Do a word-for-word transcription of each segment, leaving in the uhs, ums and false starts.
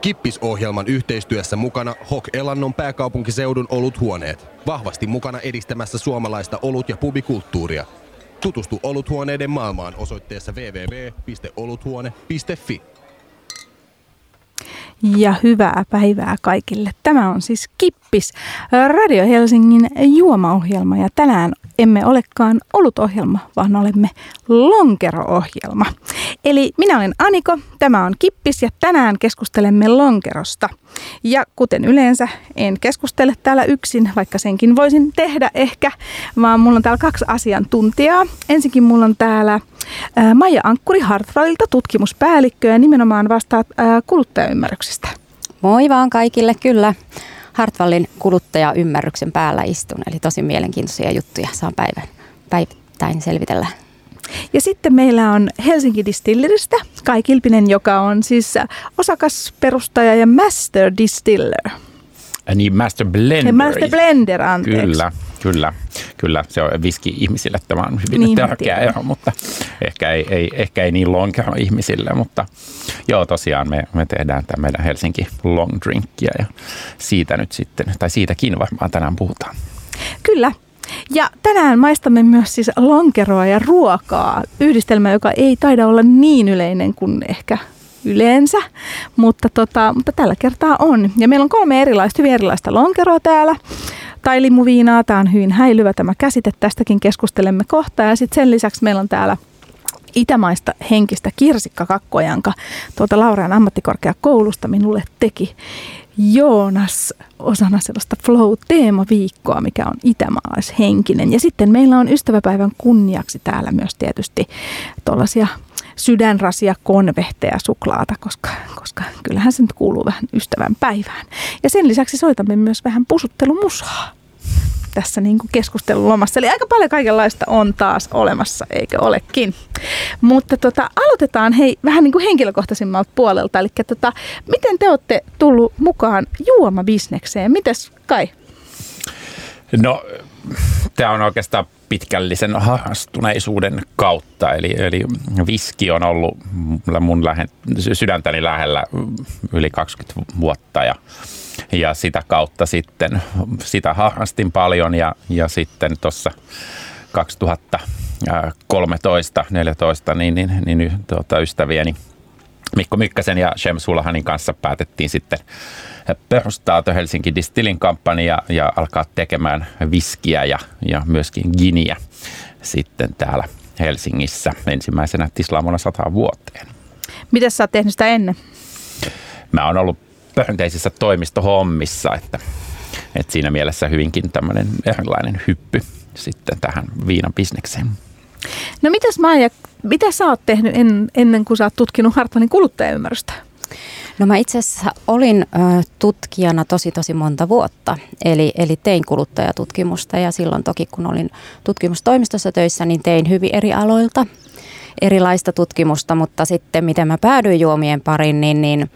Kippisohjelman yhteistyössä mukana H O K Elannon pääkaupunkiseudun oluthuoneet. Vahvasti mukana edistämässä suomalaista olut- ja pubikulttuuria. Tutustu oluthuoneiden maailmaan osoitteessa www piste oluthuone piste fi. Ja hyvää päivää kaikille. Tämä on siis Kippis, Radio Helsingin juomaohjelma. Ja tänään emme olekaan olutohjelma, vaan olemme lonkeroohjelma. Eli minä olen Aniko, tämä on Kippis ja tänään keskustelemme lonkerosta. Ja kuten yleensä, en keskustele täällä yksin, vaikka senkin voisin tehdä ehkä, vaan mulla on täällä kaksi asiantuntijaa. Ensinnäkin mulla on täällä Maija Ankkuri Hartwallilta, tutkimuspäällikkö ja nimenomaan vastaat kuluttajaymmärryksestä. Moi vaan kaikille, kyllä. Hartwallin kuluttajaymmärryksen päällä istun, eli tosi mielenkiintoisia juttuja saan päivän, päivittäin selvitellä. Ja sitten meillä on Helsinki Distilleristä Kai Kilpinen, joka on siis osakasperustaja ja master distiller. Niin, master blender. Master blender, anteeksi. Kyllä, kyllä, kyllä. Se on viski-ihmisille, tämä on hyvin niin tärkeä ero, mutta ehkä ei, ei, ehkä ei niin lonkero ihmisille. Mutta joo, tosiaan me, me tehdään tämä meidän Helsinki long drinkia ja siitä nyt sitten, tai siitäkin varmaan tänään puhutaan. Kyllä. Ja tänään maistamme myös siis lonkeroa ja ruokaa. Yhdistelmä, joka ei taida olla niin yleinen kuin ehkä yleensä, mutta, tota, mutta tällä kertaa on. Ja meillä on kolme erilaista, hyvin erilaista lonkeroa täällä. Tai limuviinaa, tämä on hyvin häilyvä tämä käsite, tästäkin keskustelemme kohta. Ja sitten sen lisäksi meillä on täällä itämaista henkistä kirsikkakakkoa, jonka tuolta Laurean ammattikorkeakoulusta minulle teki Joonas osana sellaista flow-teemaviikkoa, mikä on itämaalaishenkinen. Ja sitten meillä on ystäväpäivän kunniaksi täällä myös tietysti tuollaisia sydänrasia, konvehteja, suklaata, koska, koska kyllähän se nyt kuuluu vähän ystävän päivään. Ja sen lisäksi soitamme myös vähän pusuttelumusaa tässä niin kuin keskustelun lomassa. Eli aika paljon kaikenlaista on taas olemassa, eikö olekin. Mutta tota, aloitetaan hei, vähän niin kuin henkilökohtaisimmalta puolelta. Eli tota, miten te olette tullut mukaan juomabisnekseen? Mites Kai? No, tämä on oikeastaan pitkällisen harrastuneisuuden kautta. Eli, eli viski on ollut mun lähen, sydäntäni lähellä yli kaksikymmentä vuotta ja Ja sitä kautta sitten, sitä harrastin paljon ja, ja sitten tuossa kaksituhattakolmetoista neljätoista niin, niin, niin tuota, ystävieni Mikko Mykkäsen ja Shem Shulahanin kanssa päätettiin sitten perustaa The Helsinki Distilling Company ja, ja alkaa tekemään viskiä ja, ja myöskin giniä sitten täällä Helsingissä ensimmäisenä tislaamona sataan vuoteen. Mitä sä oot tehnyt sitä ennen? Mä oon ollut perinteisissä toimistohommissa, että, että siinä mielessä hyvinkin tämmöinen erilainen hyppy sitten tähän viinan bisnekseen. No mitäs Maija, mitä sä oot tehnyt en, ennen kuin sä oot tutkinut Hartwallin kuluttajaymmärrystä? No mä itse asiassa olin ö, tutkijana tosi tosi monta vuotta, eli, eli tein kuluttajatutkimusta ja silloin toki kun olin tutkimustoimistossa töissä, niin tein hyvin eri aloilta erilaista tutkimusta, mutta sitten miten mä päädyin juomien pariin, niin, niin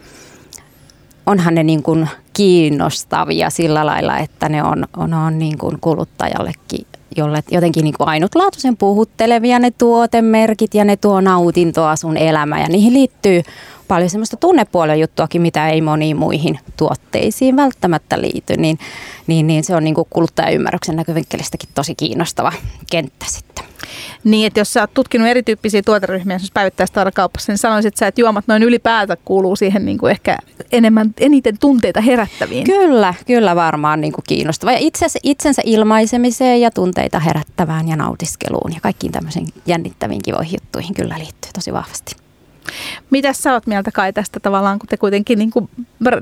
onhan ne niin kuin kiinnostavia sillä lailla, että ne on, on, on niin kuin kuluttajallekin jolle, jotenkin niin kuin ainutlaatuisen puhuttelevia ne tuotemerkit ja ne tuo nautintoa sun elämään. Ja niihin liittyy paljon semmoista tunnepuolen juttuakin, mitä ei moniin muihin tuotteisiin välttämättä liity. Niin, niin, niin se on niin kuin kuluttajaymmärryksen näkövinkkelistäkin tosi kiinnostava kenttä sitten. Niin, että jos sä oot tutkinut erityyppisiä tuoteryhmiä esimerkiksi päivittäistavarakaupassa, niin sanoisit sä, että juomat noin ylipäätä kuuluu siihen niin kuin ehkä enemmän, eniten tunteita herättäviin. Kyllä, kyllä varmaan niin kuin kiinnostava. Ja itsensä, itsensä ilmaisemiseen ja tunteita herättävään ja nautiskeluun ja kaikkiin tämmöisiin jännittäviin kivoihin juttuihin kyllä liittyy tosi vahvasti. Mitäs sä oot mieltä Kai tästä tavallaan, kun te kuitenkin, niin kuin,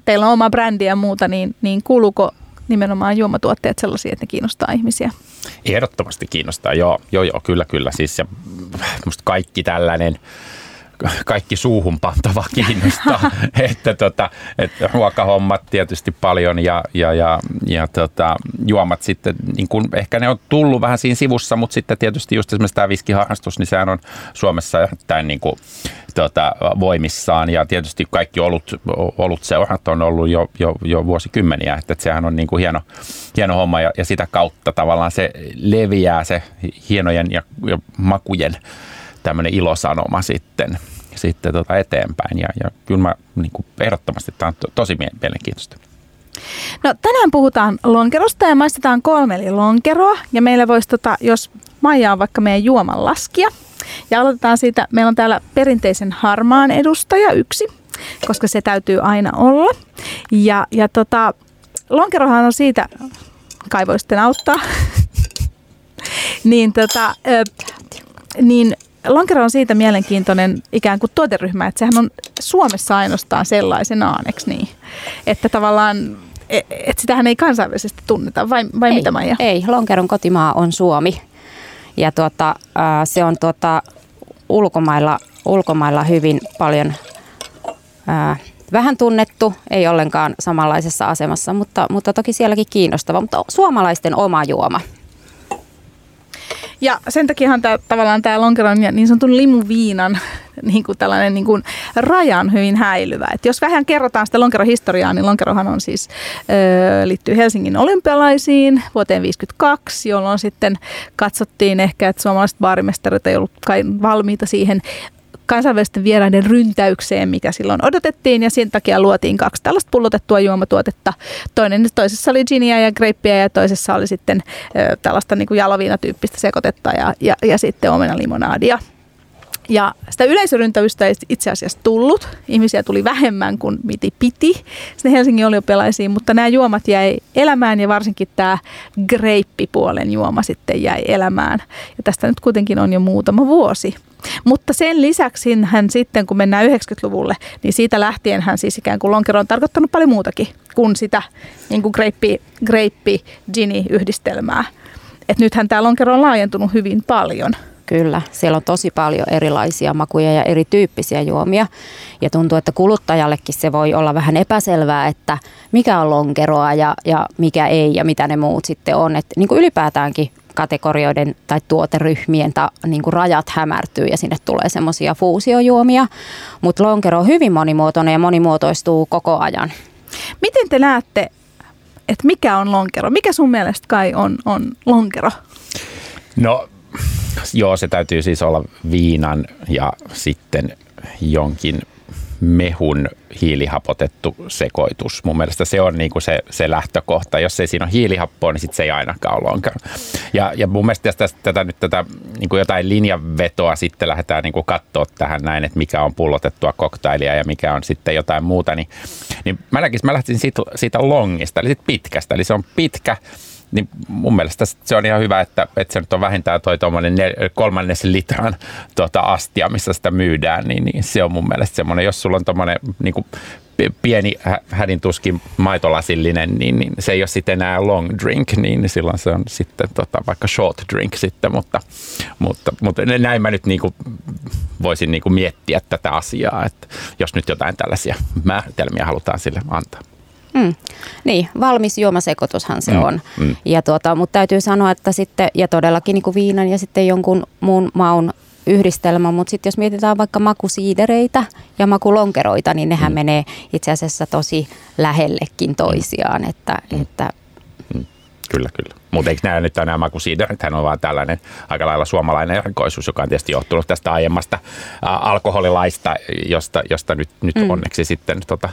teillä on oma brändi ja muuta, niin, niin kuuluuko nimenomaan juomatuotteet sellaisia, että ne kiinnostaa ihmisiä? Ehdottomasti kiinnostaa, joo. Joo, joo, kyllä, kyllä. Siis ja musta kaikki tällainen, kaikki suuhun pantava kiinnostaa. että tota, et ruokahommat tietysti paljon ja, ja, ja, ja tota, juomat sitten, niin kun ehkä ne on tullut vähän siinä sivussa, mutta sitten tietysti just esimerkiksi tämä viskiharrastus, niin sehän on Suomessa erittäin niin kuin Tuota, voimissaan ja tietysti kaikki olut, olut seurat on ollut jo, jo, jo vuosikymmeniä, että sehän on niin kuin hieno, hieno homma ja, ja sitä kautta tavallaan se leviää se hienojen ja, ja makujen tämmöinen ilosanoma sitten, sitten tota eteenpäin. Ja, ja kyllä mä niin kuin ehdottomasti, tämä on to, tosi mielenkiintoista. No tänään puhutaan lonkerosta ja maistetaan kolme eli lonkeroa. Ja meillä voisi, tota, jos Maija on vaikka meidän juoman laskija. Ja aloitetaan siitä, meillä on täällä perinteisen harmaan edustaja yksi, koska se täytyy aina olla. Ja, ja tota, lonkerohan on siitä, Kai voi sitten auttaa, niin, tota, niin lonkero on siitä mielenkiintoinen ikään kuin tuoteryhmä, että sehän on Suomessa ainoastaan sellaisenaan, eikö niin? Että tavallaan, että sitähän ei kansainvälisesti tunneta, vai, vai ei, mitä Maija? Ei, lonkeron kotimaa on Suomi. Ja tuota, se on tuota, ulkomailla, ulkomailla hyvin paljon ää, vähän tunnettu, ei ollenkaan samanlaisessa asemassa, mutta, mutta toki sielläkin kiinnostava, mutta suomalaisten oma juoma. Ja sen takiahan tää, tavallaan tämä lonkeron ja niin sanotun limuviinan niin kuin tällainen niin kuin rajan hyvin häilyvä. Et jos vähän kerrotaan sitä lonkerohistoriaa, niin lonkerohan on siis, öö, liittyy Helsingin olympialaisiin vuoteen tuhatyhdeksänsataaviisikymmentäkaksi, jolloin sitten katsottiin ehkä, että suomalaiset baarimestarit ei ollut valmiita siihen kansainvälisten vieraiden ryntäykseen, mikä silloin odotettiin, ja sen takia luotiin kaksi tällaista pullotettua juomatuotetta. Toinen, toisessa oli ginia ja greippiä, ja toisessa oli sitten ö, tällaista niin kuin jaloviinatyyppistä sekoitetta ja, ja, ja sitten omenalimonaadia. Ja sitä yleisöryntäystä ei itse asiassa tullut. Ihmisiä tuli vähemmän kuin mitä piti sinne Helsingin olympialaisiin, mutta nämä juomat jäi elämään ja varsinkin tämä greippipuolen juoma sitten jäi elämään. Ja tästä nyt kuitenkin on jo muutama vuosi. Mutta sen lisäksi hän sitten, kun mennään yhdeksänkymmentäluvulle, niin siitä lähtien hän siis ikään kuin lonkero on tarkoittanut paljon muutakin kuin sitä niin kuin greippi, greippi, gini yhdistelmää. Et nythän tämä lonkero on laajentunut hyvin paljon. Kyllä, siellä on tosi paljon erilaisia makuja ja erityyppisiä juomia. Ja tuntuu, että kuluttajallekin se voi olla vähän epäselvää, että mikä on lonkeroa ja, ja mikä ei ja mitä ne muut sitten on. Että niin kuin ylipäätäänkin kategorioiden tai tuoteryhmien ta, niin kuin rajat hämärtyy ja sinne tulee semmoisia fuusiojuomia. Mutta lonkero on hyvin monimuotoinen ja monimuotoistuu koko ajan. Miten te näette, että mikä on lonkero? Mikä sun mielestä Kai on, on lonkero? No... Joo, se täytyy siis olla viinan ja sitten jonkin mehun hiilihapotettu sekoitus. Mun mielestä se on niinku se, se lähtökohta. Jos ei siinä ole hiilihappoa, niin sit se ei ainakaan ole lonkero. Ja, ja mun mielestä tästä, tätä, nyt tätä niinku jotain linjanvetoa sitten lähdetään niinku katsoa tähän näin, että mikä on pullotettua koktailia ja mikä on sitten jotain muuta. Niin, niin mä, lähtisin, mä lähtisin siitä, siitä longista, eli siitä pitkästä. Eli se on pitkä. Niin mun mielestä se on ihan hyvä, että, että se nyt on vähintään toi tuommoinen kolmannes litran tuota astia, missä sitä myydään, niin, niin se on mun mielestä semmoinen, jos sulla on tuommoinen niin kuin pieni hädintuskin maitolasillinen, niin, niin se ei ole sitten enää long drink, niin silloin se on sitten tota, vaikka short drink sitten, mutta, mutta, mutta näin mä nyt niin kuin voisin niin kuin miettiä tätä asiaa, että jos nyt jotain tällaisia määritelmiä halutaan sille antaa. Mm. Niin, valmis juomasekoitushan se mm. on. Mm. Ja tuota, mutta täytyy sanoa, että sitten, ja todellakin niin kuin viinan ja sitten jonkun muun maun yhdistelmä, mutta sitten jos mietitään vaikka makusiidereitä ja makulonkeroita, niin nehän mm. menee itse asiassa tosi lähellekin toisiaan. Että, mm. että mm. Kyllä, kyllä. Mutta eikö nämä nyt nämä makusiiderithän on vaan tällainen aika lailla suomalainen erikoisuus, joka on tietysti johtunut tästä aiemmasta alkoholilaista, josta, josta nyt, nyt mm. onneksi sitten tota,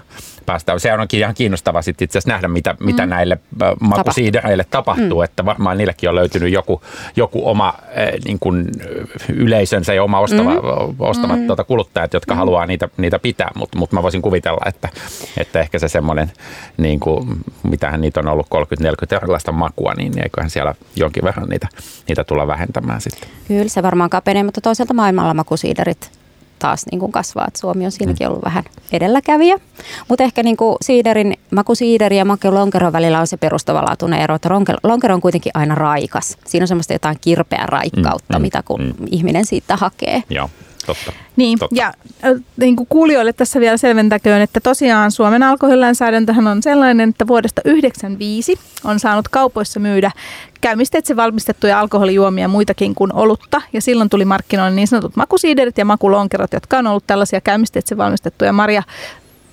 päästään. Se onkin ihan kiinnostavaa sitten itse asiassa nähdä, mitä, mm. mitä näille makusiidereille tapahtuu, mm. että varmaan niillekin on löytynyt joku, joku oma äh, niin kuin yleisönsä ja oma ostava, mm. ostamat mm. tuota kuluttajat, jotka mm. haluaa niitä, niitä pitää, mutta mut mä voisin kuvitella, että, että ehkä se semmoinen, niin kuin, mitähän niitä on ollut kolmekymmentä neljäkymmentä erilaista makua, niin eiköhän siellä jonkin verran niitä, niitä tulla vähentämään sitten. Kyllä, se varmaan kapenee, mutta toisaalta maailmalla makusiiderit taas niin kuin kasvaa. Et Suomi on siinäkin ollut vähän edelläkävijä. Mutta ehkä niin kuin siiderin, makusiideri ja makulonkeron välillä on se perustavanlaatuinen ero, että lonkero on kuitenkin aina raikas. Siinä on semmoista jotain kirpeää raikkautta, mm, mitä kun mm. ihminen siitä hakee. Joo. Totta. Niin, Totta. ja niin kuin kuulijoille tässä vielä selventäköön, että tosiaan Suomen alkoholilainsäädäntöhän on sellainen, että vuodesta yhdeksänkymmentäviisi on saanut kaupoissa myydä käymisteitse valmistettuja alkoholijuomia muitakin kuin olutta, ja silloin tuli markkinoille niin sanotut makusiiderit ja makulonkerot, jotka on ollut tällaisia käymisteitse valmistettuja marja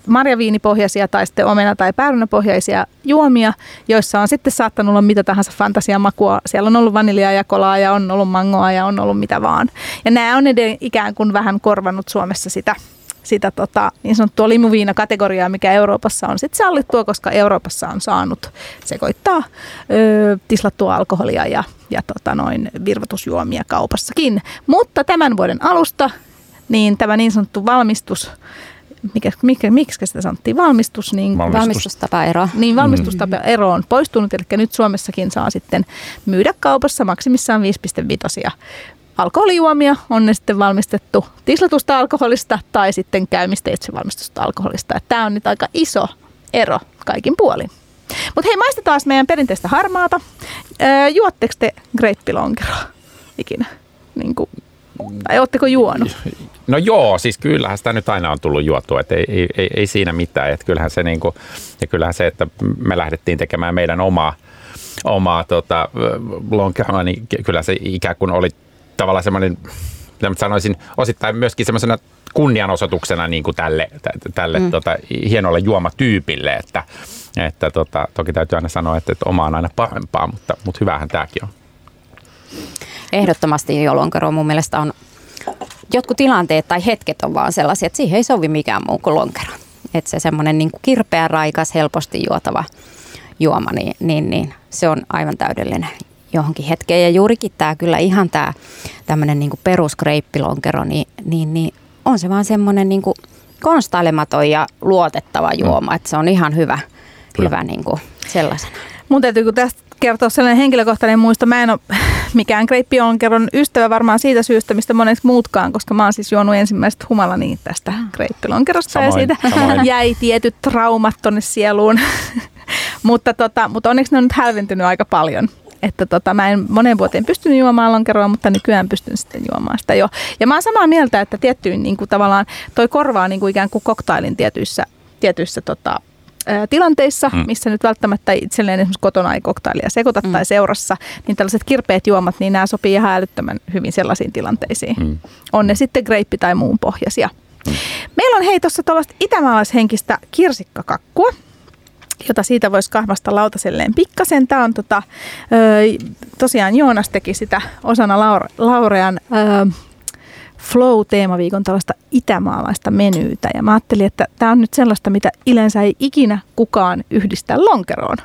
marjaviinipohjaisia tai sitten omena- tai päärynäpohjaisia juomia, joissa on sitten saattanut olla mitä tahansa fantasiamakua. Siellä on ollut vaniljaa ja kolaa ja on ollut mangoa ja on ollut mitä vaan. Ja nämä on edelleen ikään kuin vähän korvannut Suomessa sitä, sitä tota, niin sanottua limuviinakategoriaa, mikä Euroopassa on sitten sallittua, koska Euroopassa on saanut sekoittaa ö, tislattua alkoholia ja, ja tota noin, virvoitusjuomia kaupassakin. Mutta tämän vuoden alusta niin tämä niin sanottu valmistus, mikä, mikä, miksi sitä sanottiin, valmistus, niin valmistustapa valmistustapaero. Niin, valmistustapaero on poistunut, eli nyt Suomessakin saa sitten myydä kaupassa maksimissaan viisi pilkku viisi alkoholijuomia, on ne sitten valmistettu tislatusta alkoholista tai sitten käymisteitse valmistusta alkoholista. Tämä on nyt aika iso ero kaikin puolin. Mutta hei, maistetaan meidän perinteistä harmaata. Öö, juotteko te greippilonkeroa ikinä? Niin kuin, tai ootteko juonut? No joo, siis kyllähän sitä nyt aina on tullut juotua, että ei, ei, ei siinä mitään. Et kyllähän, se niinku, ja kyllähän se, että me lähdettiin tekemään meidän omaa, omaa tota, lonkeroa, niin kyllä se ikään kuin oli tavallaan semmoinen, mitä sanoisin, osittain myöskin semmoisena kunnianosoituksena niin kuin tälle, tälle mm. tota, hienolle juomatyypille, että, että tota, toki täytyy aina sanoa, että, että oma on aina parempaa, mutta, mutta hyvähän tämäkin on. Ehdottomasti jo lonkero mun mielestä on, jotkut tilanteet tai hetket on vaan sellaisia, että siihen ei sovi mikään muu kuin lonkero. Että se semmoinen niin kuin kirpeä, raikas, helposti juotava juoma, niin, niin, niin se on aivan täydellinen johonkin hetkeen. Ja juurikin tämä kyllä ihan tämä tämmöinen niin kuin perusgreippilonkero, niin, niin, niin on se vaan semmoinen niin kuin konstailematon ja luotettava juoma. Mm. Että se on ihan hyvä, hyvä niin kuin sellaisena. Mun täytyy kun tästä kertoa sellainen henkilökohtainen muisto. Mä en ole mikään greippilonkeron ystävä varmaan siitä syystä, mistä monet muutkaan, koska mä oon siis juonut ensimmäiset humalani tästä greippilonkerosta. Samoin, ja siitä samoin. Jäi tietyt traumat tonne sieluun. mutta, tota, mutta onneksi ne on nyt hälventynyt aika paljon. Että tota, mä en moneen vuoteen pystynyt juomaan lonkeroa, mutta nykyään pystyn sitten juomaan sitä jo. Ja mä oon samaa mieltä, että tiettyyn niin kuin tavallaan toi korvaa niin kuin ikään kuin koktailin tietyissä, tietyissä tota, tilanteissa, missä nyt välttämättä itselleen esimerkiksi kotona ei koktailia sekoita mm. tai seurassa, niin tällaiset kirpeät juomat, niin nämä sopii ihan älyttömän hyvin sellaisiin tilanteisiin. Mm. On ne sitten greippi tai muun pohjaisia. Mm. Meillä on hei tuossa tuollaista itämaalaishenkistä kirsikkakakkua, jota siitä voisi kahvasta lautaselleen pikkasen. Tämä on tota, tosiaan Joonas teki sitä osana Laure, Laurean ö, Flow-teemaviikon tällaista itämaalaista menyytä. Ja mä ajattelin, että tämä on nyt sellaista, mitä yleensä ei ikinä kukaan yhdistä lonkeroon.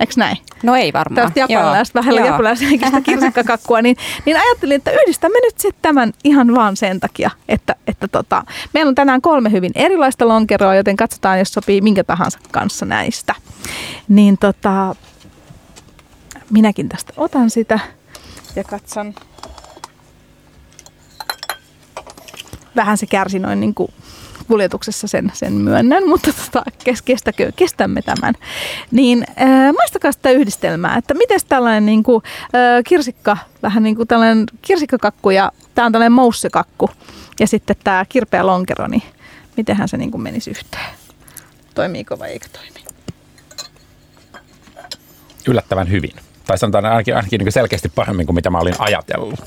Eikö näin? No ei varmaan. Tällaista japanilaista, vähän japanilaista kirsikkakakkua. Niin, niin ajattelin, että yhdistämme nyt sitten tämän ihan vaan sen takia, että, että tota, meillä on tänään kolme hyvin erilaista lonkeroa, joten katsotaan, jos sopii minkä tahansa kanssa näistä. Niin tota, minäkin tästä otan sitä ja katson. Vähän se kärsi noin niin kuin kuljetuksessa, sen, sen myönnän, mutta tota, kestäkö, kestämme tämän. Niin äh, maistakaa sitä yhdistelmää, että miten tällainen niin kuin, äh, kirsikka, vähän niin kuin tällainen kirsikkakakku ja tämä on tällainen moussekakku ja sitten tämä kirpeä lonkero, niin mitenhän se niin kuin menisi yhteen? Toimiiko vai eikö toimi? Yllättävän hyvin. Tai sanotaan ainakin, ainakin niin kuin selkeästi paremmin kuin mitä mä olin ajatellut.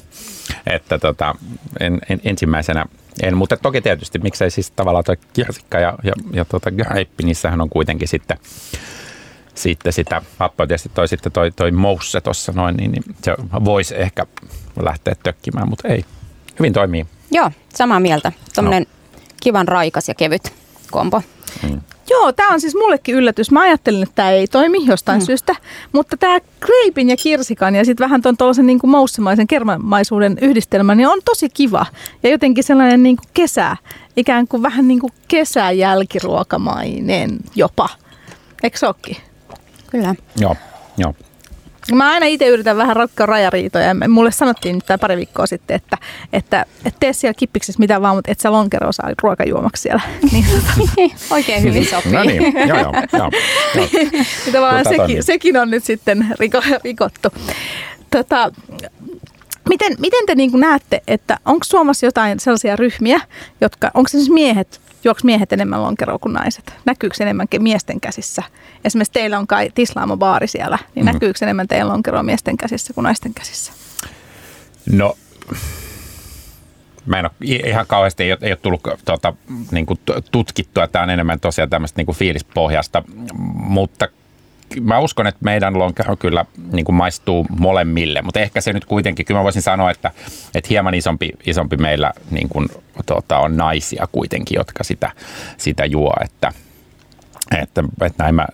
Että tota, en, en, ensimmäisenä en, mutta toki tietysti miksei siis tavallaan tuo kirsikka ja, ja, ja tuota graippi, niissähän on kuitenkin sitten, sitten sitä happoa. Tietysti toi, sitten toi, toi mousse tuossa noin, niin, niin se voisi ehkä lähteä tökkimään, mutta ei. Hyvin toimii. Joo, samaa mieltä. Tuommoinen no. kivan raikas ja kevyt kompo. Mm. Joo, tämä on siis mullekin yllätys. Mä ajattelin, että tämä ei toimi jostain mm. syystä, mutta tämä greipin ja kirsikan ja sitten vähän tuon tuollaisen niin kuin moussemaisen kermamaisuuden yhdistelmä, niin on tosi kiva. Ja jotenkin sellainen niin kuin kesä, ikään kuin vähän niin kuin kesäjälkiruokamainen jopa. Eikö se ookin? Kyllä. Joo, joo. Mä aina itse yritän vähän ratkoa rajariitoja. Mulle sanottiin nyt pari viikkoa sitten, että, että, että tee siellä kippiksessä mitä vaan, mutta et sä lonkeroa saa ruokajuomaksi siellä. Oikein hyvin sopii. No niin, joo joo. joo. Tavallaan sekin, sekin on nyt sitten riko, rikottu. Tota, miten, miten te niin kuin näette, että onko Suomessa jotain sellaisia ryhmiä, jotka, onko se siis miehet, juoks miehet enemmän lonkeroa kuin naiset? Näkyykö enemmän miesten käsissä? Esimerkiksi teillä on kai tislaamobaari siellä, niin mm-hmm. näkyykö enemmän teillä lonkeroa miesten käsissä kuin naisten käsissä? No, Mä en ole ihan kauheasti, ei ole, ei ole tullut tuota, niin kuin tutkittua, tämä on enemmän tosiaan tämmöistä niin kuin fiilispohjasta, mutta mä uskon, että meidän lonkeho kyllä niin kuin maistuu molemmille, mutta ehkä se nyt kuitenkin, kyllä mä voisin sanoa, että, että hieman isompi, isompi meillä niin kuin, tuota, on naisia kuitenkin, jotka sitä, sitä juo, että, että, että näin mä,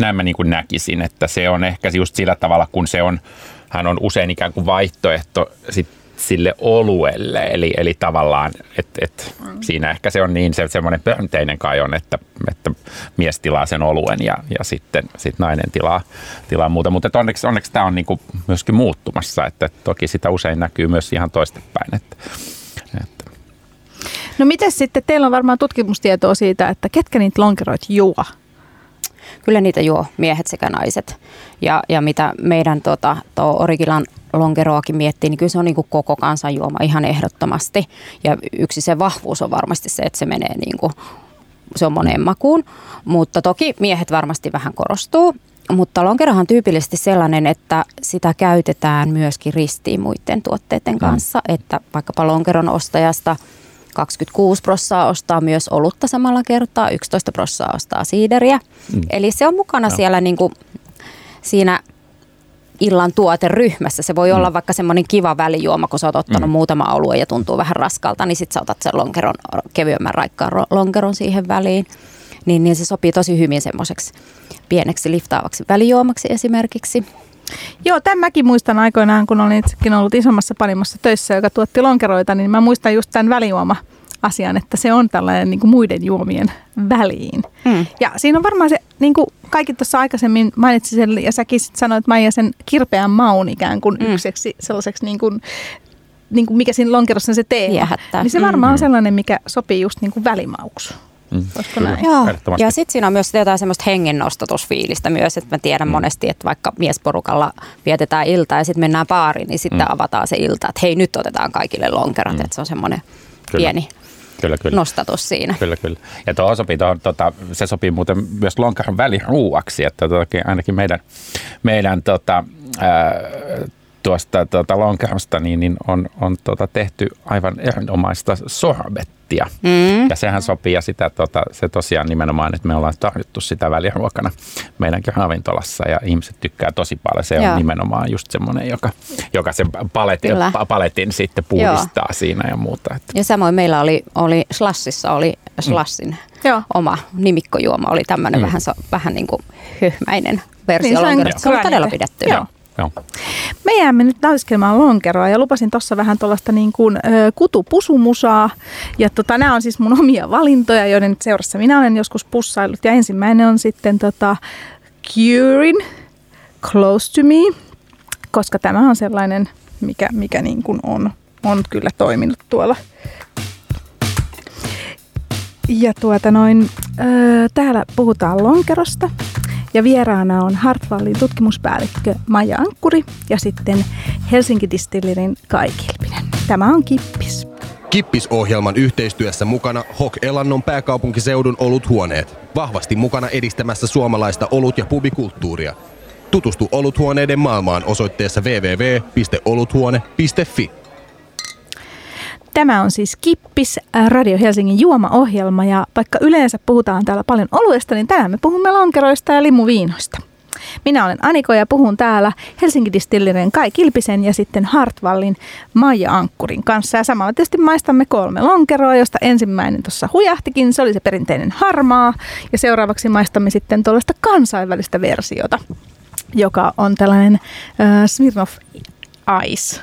näin mä niin kuin näkisin, että se on ehkä just sillä tavalla, kun se on, hän on usein ikään kuin vaihtoehto sitten sille oluelle, eli, eli tavallaan, että et, siinä ehkä se on niin se, semmoinen pönteinen kai on, että, että mies tilaa sen oluen ja, ja sitten sit nainen tilaa, tilaa muuta, mutta onneksi, onneksi tämä on niinku myöskin muuttumassa, että toki sitä usein näkyy myös ihan toistepäin. Että, että. No mites sitten, teillä on varmaan tutkimustietoa siitä, että ketkä niitä lonkeroit juo? Kyllä niitä juo miehet sekä naiset ja, ja mitä meidän tuota, tuo Origilan lonkeroakin miettii, niin kyllä se on niin kuin koko kansan juoma ihan ehdottomasti ja yksi se vahvuus on varmasti se, että se menee niin kuin, se on moneen makuun, mutta toki miehet varmasti vähän korostuu, mutta lonkerohan on tyypillisesti sellainen, että sitä käytetään myöskin ristiin muiden tuotteiden kanssa, mm. että vaikkapa lonkeron ostajasta kaksikymmentäkuusi prosenttia ostaa myös olutta samalla kertaa, yksitoista prosenttia ostaa siideriä. Mm. Eli se on mukana no. siellä niin kuin, siinä illan tuoteryhmässä. Se voi mm. olla vaikka semmoinen kiva välijuoma, kun sä oot ottanut mm. muutama alue ja tuntuu vähän raskalta, niin sit sä otat sen lonkeron, kevyemmän raikkaan lonkeron siihen väliin. Niin, niin se sopii tosi hyvin semmoiseksi pieneksi liftaavaksi välijuomaksi esimerkiksi. Joo, tämän mäkin muistan aikoinaan, kun olin itsekin ollut isommassa panimossa töissä, joka tuotti lonkeroita, niin mä muistan just tämän välijuoma-asian, että se on tällainen niin kuin muiden juomien väliin. Mm. Ja siinä on varmaan se, niin kuin kaikki tuossa aikaisemmin mainitsin sen, ja säkin sanoit, Maija, sen kirpeän maun ikään kuin mm. yksiseksi sellaiseksi, niin kuin, niin kuin mikä siinä lonkerossa se teema. Viehättää. Niin se varmaan mm-hmm. on sellainen, mikä sopii just niin kuin välimauksi. Mm, Joo. Ja sitten siinä on myös jotain semmoista hengennostatusfiilistä myös, että mä tiedän mm. monesti, että vaikka miesporukalla vietetään iltaa ja sitten mennään baariin, niin sitten mm. avataan se ilta, että hei, nyt otetaan kaikille lonkerat, mm. että se on semmoinen pieni kyllä, kyllä. nostatus siinä. Kyllä, kyllä. Ja tuohon sopii, tuohon, tota, se sopii muuten myös lonkaran väliruuaksi, että toki ainakin meidän, meidän tota, ää, tuosta tuota, lonkerasta niin, niin on, on tuota, tehty aivan erinomaista sorbettia. Mm. Ja sehän sopii ja sitä, tuota, se tosiaan nimenomaan, että me ollaan tarjottu sitä väliruokana meidänkin ravintolassa ja ihmiset tykkää tosi paljon. Se Joo. on nimenomaan just semmoinen, joka, joka sen paletin, paletin sitten puhdistaa Joo. siinä ja muuta. Että. Ja samoin meillä oli, oli Slashissa oli Slashin mm. oma nimikkojuoma, oli tämmöinen mm. vähän, vähän niin kuin höhmäinen versio niin, lonkerasta. Se on todella pidetty. Joo. Joo. Me jäämme nyt nautiskelemaan lonkeroa ja lupasin tuossa vähän tuollaista niin kuin kutupusumusaa. Ja tota, nämä on siis mun omia valintoja, joiden seurassa minä olen joskus pussaillut. Ja ensimmäinen on sitten tota, Curin Close to Me, koska tämä on sellainen, mikä, mikä niin kuin on, on kyllä toiminut tuolla. Ja tuota noin, öö, täällä puhutaan lonkerosta. Ja vieraana on Hartwallin tutkimuspäällikkö Maija Ankkuri ja sitten Helsinki Distillerin Kai Kilpinen. Tämä on Kippis. Kippis-ohjelman yhteistyössä mukana H O K Elannon pääkaupunkiseudun oluthuoneet. Vahvasti mukana edistämässä suomalaista olut- ja pubikulttuuria. Tutustu oluthuoneiden maailmaan osoitteessa double-u double-u double-u piste oluthuone piste fi. Tämä on siis Kippis, Radio Helsingin juomaohjelma ja vaikka yleensä puhutaan täällä paljon oluesta, niin tänään me puhumme lonkeroista ja limuviinoista. Minä olen Aniko ja puhun täällä Helsinki Distillerin Kai Kilpisen ja sitten Hartwallin Maija Ankkurin kanssa. Ja samalla tietysti maistamme kolme lonkeroa, josta ensimmäinen tuossa hujahtikin, se oli se perinteinen harmaa ja seuraavaksi maistamme sitten tuollaista kansainvälistä versiota, joka on tällainen äh, Smirnoff Ice.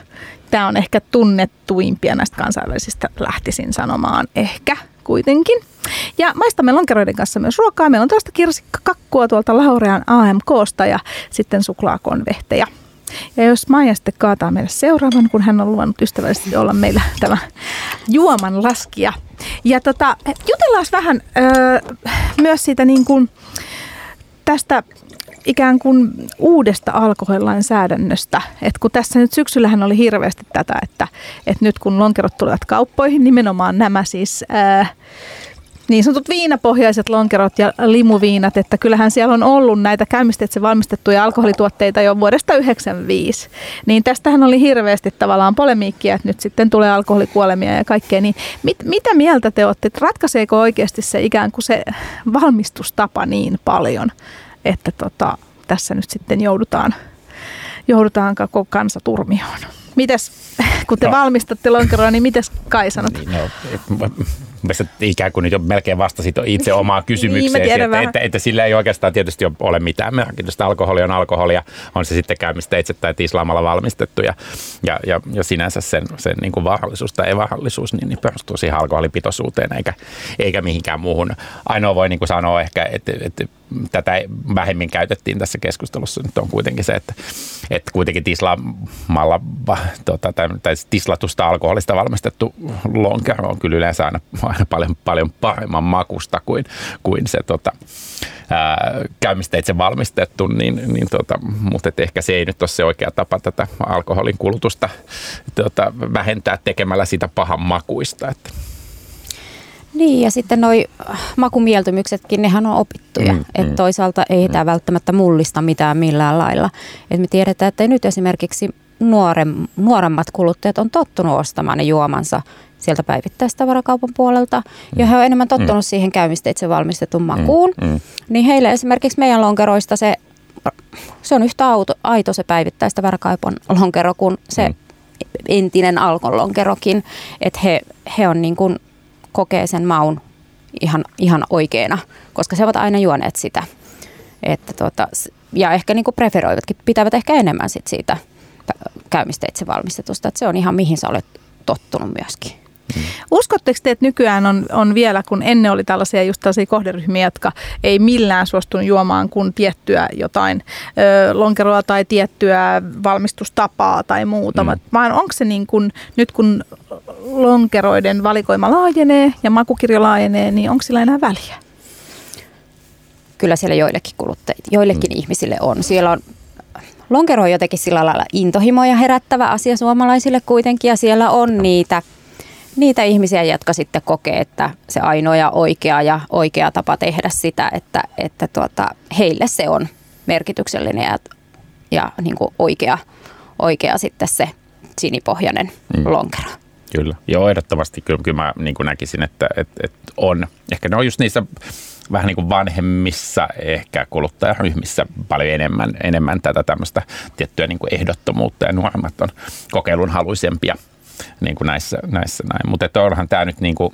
Tämä on ehkä tunnettuimpia näistä kansainvälisistä, lähtisin sanomaan ehkä kuitenkin. Ja maistamme lonkeroiden kanssa myös ruokaa. Meillä on tällaista kirsikkakakkua tuolta Laurean A M K:sta ja sitten suklaakonvehteja. Ja jos Maija sitten kaataa meille seuraavan, kun hän on luvannut ystävällisesti olla meillä tämä juoman laskija. Ja tota, jutellaan vähän öö, myös siitä niin kuin tästä ikään kuin uudesta alkoholilainsäädännöstä. Et kun tässä nyt syksyllähän oli hirveästi tätä, että, että nyt kun lonkerot tulevat kauppoihin, nimenomaan nämä siis ää, niin sanotut viinapohjaiset lonkerot ja limuviinat, että kyllähän siellä on ollut näitä käymisteitse valmistettuja alkoholituotteita jo vuodesta yhdeksänkymmentäviisi. Niin tästähän oli hirveästi tavallaan polemiikkia, että nyt sitten tulee alkoholikuolemia ja kaikkea. Niin mit, mitä mieltä te olette? Ratkaiseeko oikeasti se ikään kuin se valmistustapa niin paljon, että tota, tässä nyt sitten joudutaan, joudutaan koko kansa turmioon? Mites, kun te no. valmistatte lonkeroa, niin mites Kai sanot? No, ikään kuin nyt jo melkein vastasit itse omaa kysymykseen, niin, että, että, että sillä ei oikeastaan tietysti ole mitään merkitystä. Alkoholi on alkoholia, on se sitten käymisteitse tai tislaamalla valmistettu ja, ja, ja, ja sinänsä sen, sen niin kuin vaarallisuus tai evaarallisuus niin, niin perustuu siihen alkoholipitoisuuteen eikä, eikä mihinkään muuhun. Ainoa voi niin kuin sanoa ehkä, että, että tätä vähemmin käytettiin tässä keskustelussa nyt on kuitenkin se, että, että kuitenkin tislaamalla tota, tai, tai tislatusta alkoholista valmistettu lonkero on kyllä yleensä aina aina paljon, paljon paremman makusta kuin, kuin se tota, ää, käymisteitse valmistettu, niin, niin, tota, mutta ehkä se ei nyt ole se oikea tapa tätä alkoholin kulutusta tota, vähentää tekemällä sitä pahan makuista. Että. Niin ja sitten noi makumieltymyksetkin, nehän on opittuja, mm, että mm, toisaalta ei mm. tämä välttämättä mullista mitään millään lailla. Et me tiedetään, että nyt esimerkiksi nuorem, nuoremmat kuluttajat on tottunut ostamaan ne juomansa sieltä päivittäistavarakaupan puolelta, ja he on enemmän tottunut mm. siihen käymisteitse valmistetun makuun, mm. Mm. niin heille esimerkiksi meidän lonkeroista se, se on yhtä auto, aito se päivittäistavarakaupan lonkero kuin se mm. entinen Alkon lonkerokin, että he, he on niin kuin kokee sen maun ihan, ihan oikeana, koska he ovat aina juoneet sitä. Että tuota, ja ehkä niin kuin preferoivatkin, pitävät ehkä enemmän sit siitä käymisteitse valmistetusta, että se on ihan mihin sä olet tottunut myöskin. Uskotteko te, että nykyään on, on vielä, kun ennen oli tällaisia just tällaisia kohderyhmiä, jotka ei millään suostunut juomaan kuin tiettyä jotain ö, lonkeroa tai tiettyä valmistustapaa tai muuta, mm. vaan onko se niin kun, nyt kun lonkeroiden valikoima laajenee ja makukirjo laajenee, niin onko sillä enää väliä? Kyllä siellä joillekin kuluttajille, joillekin mm. ihmisille on. Siellä on lonkero on jotenkin sillä lailla intohimoja herättävä asia suomalaisille kuitenkin, ja siellä on niitä, niitä ihmisiä, jotka sitten kokee, että se ainoa ja oikea ja oikea tapa tehdä sitä, että, että tuota, heille se on merkityksellinen ja, ja niin kuin oikea, oikea sitten se sinipohjainen mm. lonkero. Kyllä, joo, ehdottomasti kyllä, kyllä mä niin kuin näkisin, että, että, että on. Ehkä ne on just niissä vähän niin kuin vanhemmissa ehkä kuluttajaryhmissä paljon enemmän, enemmän tätä tämmöistä tiettyä niin kuin ehdottomuutta ja nuoremmat on kokeilun haluisempia niin kuin näissä, näissä näin. Mutta onhan tämä nyt niin kuin,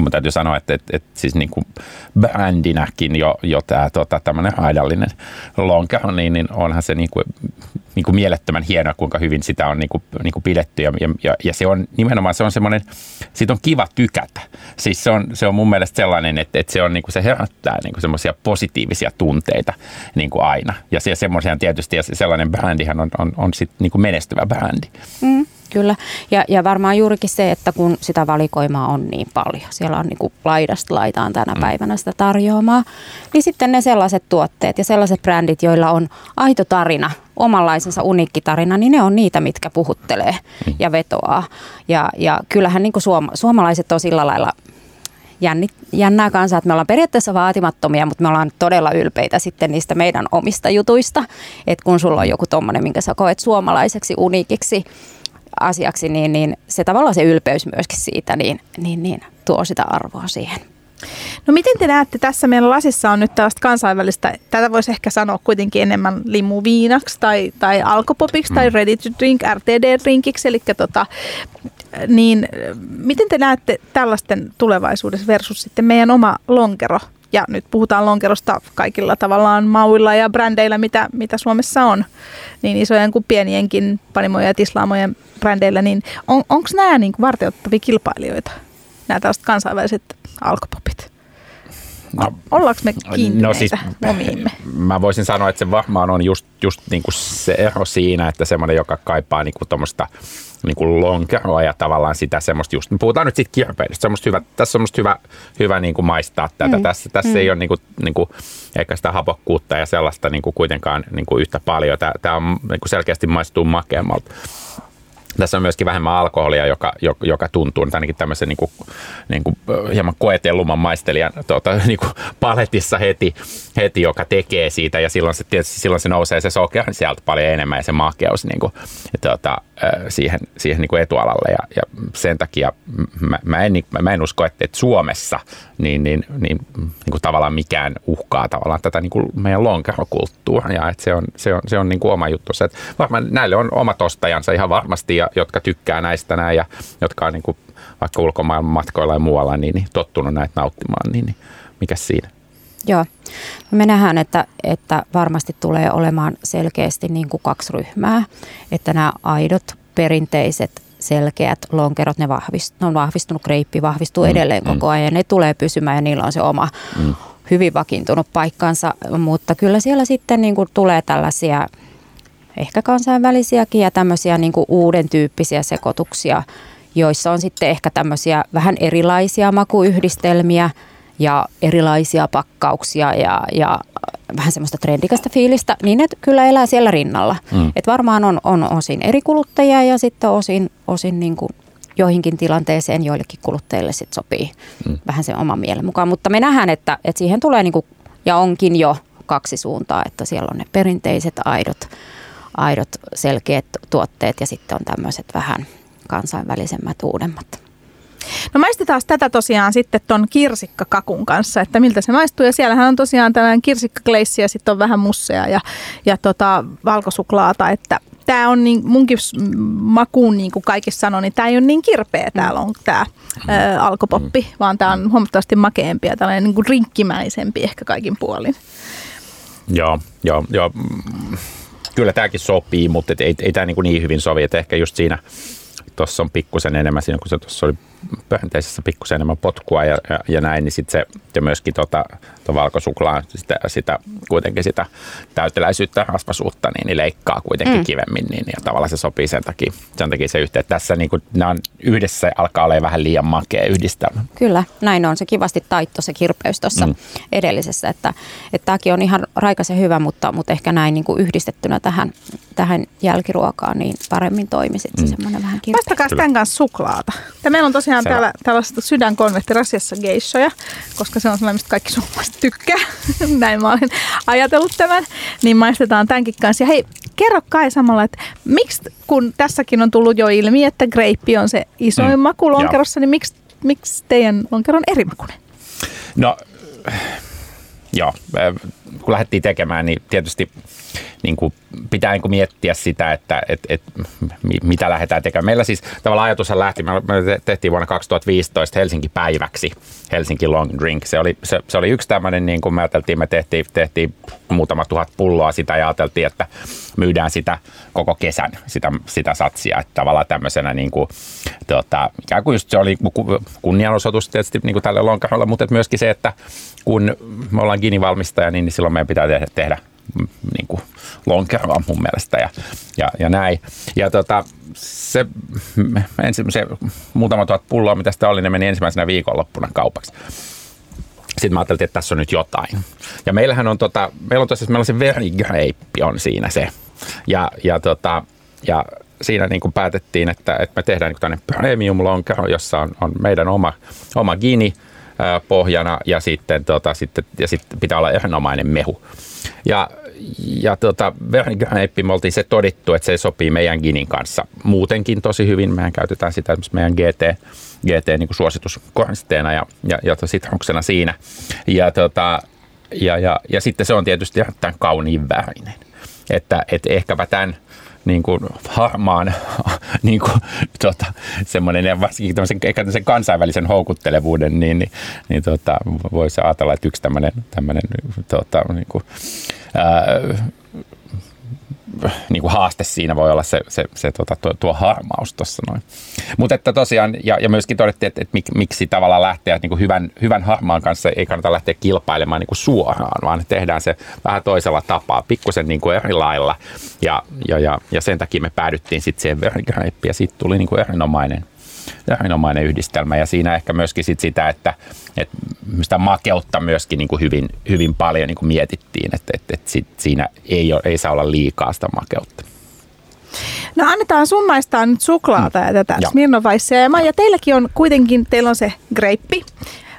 mun täytyy sanoa, että, että, että siis niin kuin brändinäkin jo, jo tämä tota, tämmöinen haidallinen lonkero, niin, niin onhan se niin kuin, niin kuin mielettömän hienoa, kuinka hyvin sitä on niin kuin, niin kuin pidetty ja, ja, ja se on nimenomaan se on semmoinen, siitä on kiva tykätä. Siis se on, se on mun mielestä sellainen, että, että se, on, niin kuin se herättää niin kuin semmoisia positiivisia tunteita niin kuin aina. Ja se, semmoisia tietysti, ja sellainen brändihän on, on, on sit niin kuin menestyvä brändi. Mm, kyllä, ja, ja varmaan juurikin se, että kun sitä valikoimaa on niin paljon, siellä on niin kuin laidasta laitaan tänä mm. päivänä sitä tarjoamaa, niin sitten ne sellaiset tuotteet ja sellaiset brändit, joilla on aito tarina, omanlaisensa uniikki tarina, niin ne on niitä, mitkä puhuttelee ja vetoaa. Ja, ja kyllähän niin kuin suoma, suomalaiset on sillä lailla jännit, jännää kansaa, että me ollaan periaatteessa vaatimattomia, mutta me ollaan todella ylpeitä sitten niistä meidän omista jutuista. Että kun sulla on joku tommoinen, minkä sä koet suomalaiseksi, uniikiksi asiaksi, niin, niin se tavallaan se ylpeys myöskin siitä niin, niin, niin tuo sitä arvoa siihen. No miten te näette, tässä meillä lasissa on nyt tällaista kansainvälistä, tätä voisi ehkä sanoa kuitenkin enemmän limuviinaksi tai, tai alkopopiksi tai ready to drink, R T D-drinkiksi, eli tota, niin miten te näette tällaisten tulevaisuudessa versus sitten meidän oma lonkero? Ja nyt puhutaan lonkerosta kaikilla tavallaan mauilla ja brändeillä, mitä, mitä Suomessa on, niin isojen kuin pienienkin panimojen ja tislaamojen brändeillä, niin on, onko nämä niin kuin varteenotettavia kilpailijoita, nämä tällaiset kansainväliset alkopopit? No, ollaanko me kiinnineitä no siis, omiimme? Mä voisin sanoa, että se varmaan on just, just niinku se ero siinä, että semmoinen, joka kaipaa niinku tuommoista niinku lonkeroa ja tavallaan sitä semmoista just, puhutaan nyt siitä kirpeilystä, hyvä, tässä on musta hyvä, hyvä niinku maistaa tätä, mm. tässä, tässä mm. ei ole niinku, niinku, eikä sitä hapokkuutta ja sellaista niinku kuitenkaan niinku yhtä paljon, tämä niinku selkeästi maistuu makeammalta. Tässä on myöskin vähemmän alkoholia, joka, joka tuntuu ainakin tämmöisen niin kuin, niin kuin, hieman koetelluman maistelijan tuota, niin kuin paletissa heti, heti, joka tekee siitä. Ja silloin se, tietysti, silloin se nousee se sokea sieltä paljon enemmän ja se makeus niin kuin, tuota, siihen, siihen niin kuin etualalle. Ja, ja sen takia mä, mä, en, mä en usko, että, että Suomessa niin, niin, niin, niin, niin kuin tavallaan mikään uhkaa tavallaan tätä niin kuin meidän lonkerokulttuuria. Se on, se on, se on niin kuin oma juttu. Varmaan näille on omat ostajansa ihan varmasti, ja jotka tykkää näistä näin ja jotka on niin kuin, vaikka ulkomaailman matkoilla ja muualla niin, niin tottunut näitä nauttimaan, niin, niin mikä siinä? Joo. Me nähdään, että, että varmasti tulee olemaan selkeästi niin kuin kaksi ryhmää, että nämä aidot perinteiset selkeät lonkerot, ne, vahvist, ne on vahvistunut, kreippi vahvistuu mm, edelleen mm. koko ajan ja ne tulee pysymään ja niillä on se oma mm. hyvin vakiintunut paikkansa, mutta kyllä siellä sitten niin kuin tulee tällaisia ehkä kansainvälisiäkin ja tämmöisiä niin kuin uuden tyyppisiä sekoituksia, joissa on sitten ehkä tämmöisiä vähän erilaisia makuyhdistelmiä ja erilaisia pakkauksia ja, ja vähän semmoista trendikästä fiilistä, niin ne kyllä elää siellä rinnalla. Mm. Et varmaan on, on osin eri kuluttajia ja sitten osin, osin niin kuin joihinkin tilanteeseen joillekin kuluttajille sit sopii mm. vähän sen oman mielen mukaan. Mutta me nähdään, että, että siihen tulee niin kuin, ja onkin jo kaksi suuntaa, että siellä on ne perinteiset aidot. aidot selkeät tuotteet ja sitten on tämmöiset vähän kansainvälisemmät, uudemmat. No maistetaan tätä tosiaan sitten ton kirsikkakakun kanssa, että miltä se maistuu. Ja siellähän on tosiaan tällainen kirsikkagleissi ja sitten on vähän musseja ja, ja tota, valkosuklaata, että tämä on niin, munkin makuun, niin kuin kaikki sanoi, niin tämä ei ole niin kirpeä täällä on tämä ää, alkopoppi, vaan tämä on huomattavasti makeempi ja tällainen niin kuin rinkkimäisempi ehkä kaikin puolin. Joo, joo, joo. Kyllä tämäkin sopii, mutta ei, ei tämä niin, niin hyvin sovi. Et ehkä just siinä, tuossa on pikkusen enemmän, siinä kun se tuossa oli perinteisessä pikkusen enemmän potkua ja, ja, ja näin, niin sitten se ja myöskin tuota, tuo valkosuklaa, sitä, sitä, kuitenkin sitä täyteläisyyttä, rasvasuutta, niin, niin leikkaa kuitenkin mm. kivemmin. Niin, ja tavallaan se sopii sen takia, sen takia se yhteen. Tässä niin kun, nämä on, yhdessä alkaa olemaan vähän liian makea yhdistelmä. Kyllä, näin on. Se kivasti taitto se kirpeys tuossa mm. edellisessä. Että, että tämäkin on ihan raikas ja hyvä, mutta, mutta ehkä näin niin kuin yhdistettynä tähän, tähän jälkiruokaan niin paremmin toimisi mm. semmoinen vähän kirpeys. Vastakaas tämän kanssa suklaata. Ja meillä on tosiaan se täällä tällaista sydänkonvehti rasiassa geishoja, koska se on sellainen, mistä kaikki suomalaiset tykkää. Näin mä olen ajatellut tämän. Niin maistetaan tämänkin kanssa. Ja hei, kerro Kai samalla, että miksi kun tässäkin on tullut jo ilmi, että greippi on se isoin mm. maku lonkerossa, niin miksi, miksi teidän lonkero on eri makuinen? No, joo. Kun lähdettiin tekemään, niin tietysti niin kuin pitää niin kuin miettiä sitä, että et, et, mitä lähdetään tekemään. Meillä siis tavallaan ajatushan lähti, me tehtiin vuonna kaksituhattaviisitoista Helsinki päiväksi, Helsinki Long Drink. Se oli, se, se oli yksi tämmöinen, niin kuin me ajateltiin, me tehtiin, tehtiin muutama tuhat pulloa sitä ja ajateltiin, että myydään sitä koko kesän, sitä, sitä satsia. Että tavallaan tämmöisenä, niin kuin, tota, ikään kuin just se oli kunnianosoitus tietysti niin kuin tälle lonkarolle, mutta myöskin se, että kun me ollaan Gini-valmistaja, niin silloin meidän pitää tehdä, tehdä niin kuin lonkeroa mun mielestä ja, ja, ja näin. Ja tota, se, ensi, se muutama tuhat pulloa, mitä sitä oli, ne meni ensimmäisenä viikonloppuna kaupaksi. Sitten mä ajattelin, että tässä on nyt jotain. Ja meillähän on, tota, meillä on tosiaan, meillä on se verigreippi on siinä se. Ja, ja, tota, ja siinä niin kuin päätettiin, että, että me tehdään niin tämmöinen premium-lonkero, jossa on, on meidän oma, oma gini pohjana ja sitten, tota, sitten, ja sitten pitää olla erinomainen mehu. Ja, ja tota, verigreippi me oltiin se todittu, että se sopii meidän ginin kanssa muutenkin tosi hyvin. Mehän käytetään sitä esimerkiksi meidän G T, G T niin kuin suosituskornisteena ja, ja, ja sitruksena siinä. Ja, tota, ja, ja, ja sitten se on tietysti tämän kauniin värinen. Että et ehkäpä tämän niin kuin harmaan niin kuin tota semmoinen varsinkin tämmöisen, ehkä tämmöisen kansainvälisen houkuttelevuuden niin niin, niin tota, voisi ajatella, että yksi tämmöinen tämmöinen tota niin kuin ää, niin kuin haaste siinä voi olla se, se, se tuota, tuo, tuo harmaus tuossa noin. Mutta että tosiaan, ja, ja myöskin todettiin, että, että mik, miksi tavallaan lähteä niin kuin hyvän, hyvän harmaan kanssa ei kannata lähteä kilpailemaan niin kuin suoraan, vaan tehdään se vähän toisella tapaa, pikkusen niin kuin eri lailla. Ja, ja, ja, ja sen takia me päädyttiin sitten siihen verigreippiin ja sitten tuli niin kuin erinomainen, erinomainen yhdistelmä. Ja siinä ehkä myöskin sit sitä, että, että sitä makeutta myöskin niin kuin hyvin, hyvin paljon niin kuin mietittiin, että, että, että siinä ei, ole, ei saa olla liikaa sitä makeutta. No annetaan summaistaan nyt suklaata mm. ja tätä Smirnoff Icea ja Maija. Teilläkin on kuitenkin, teillä on se greippi,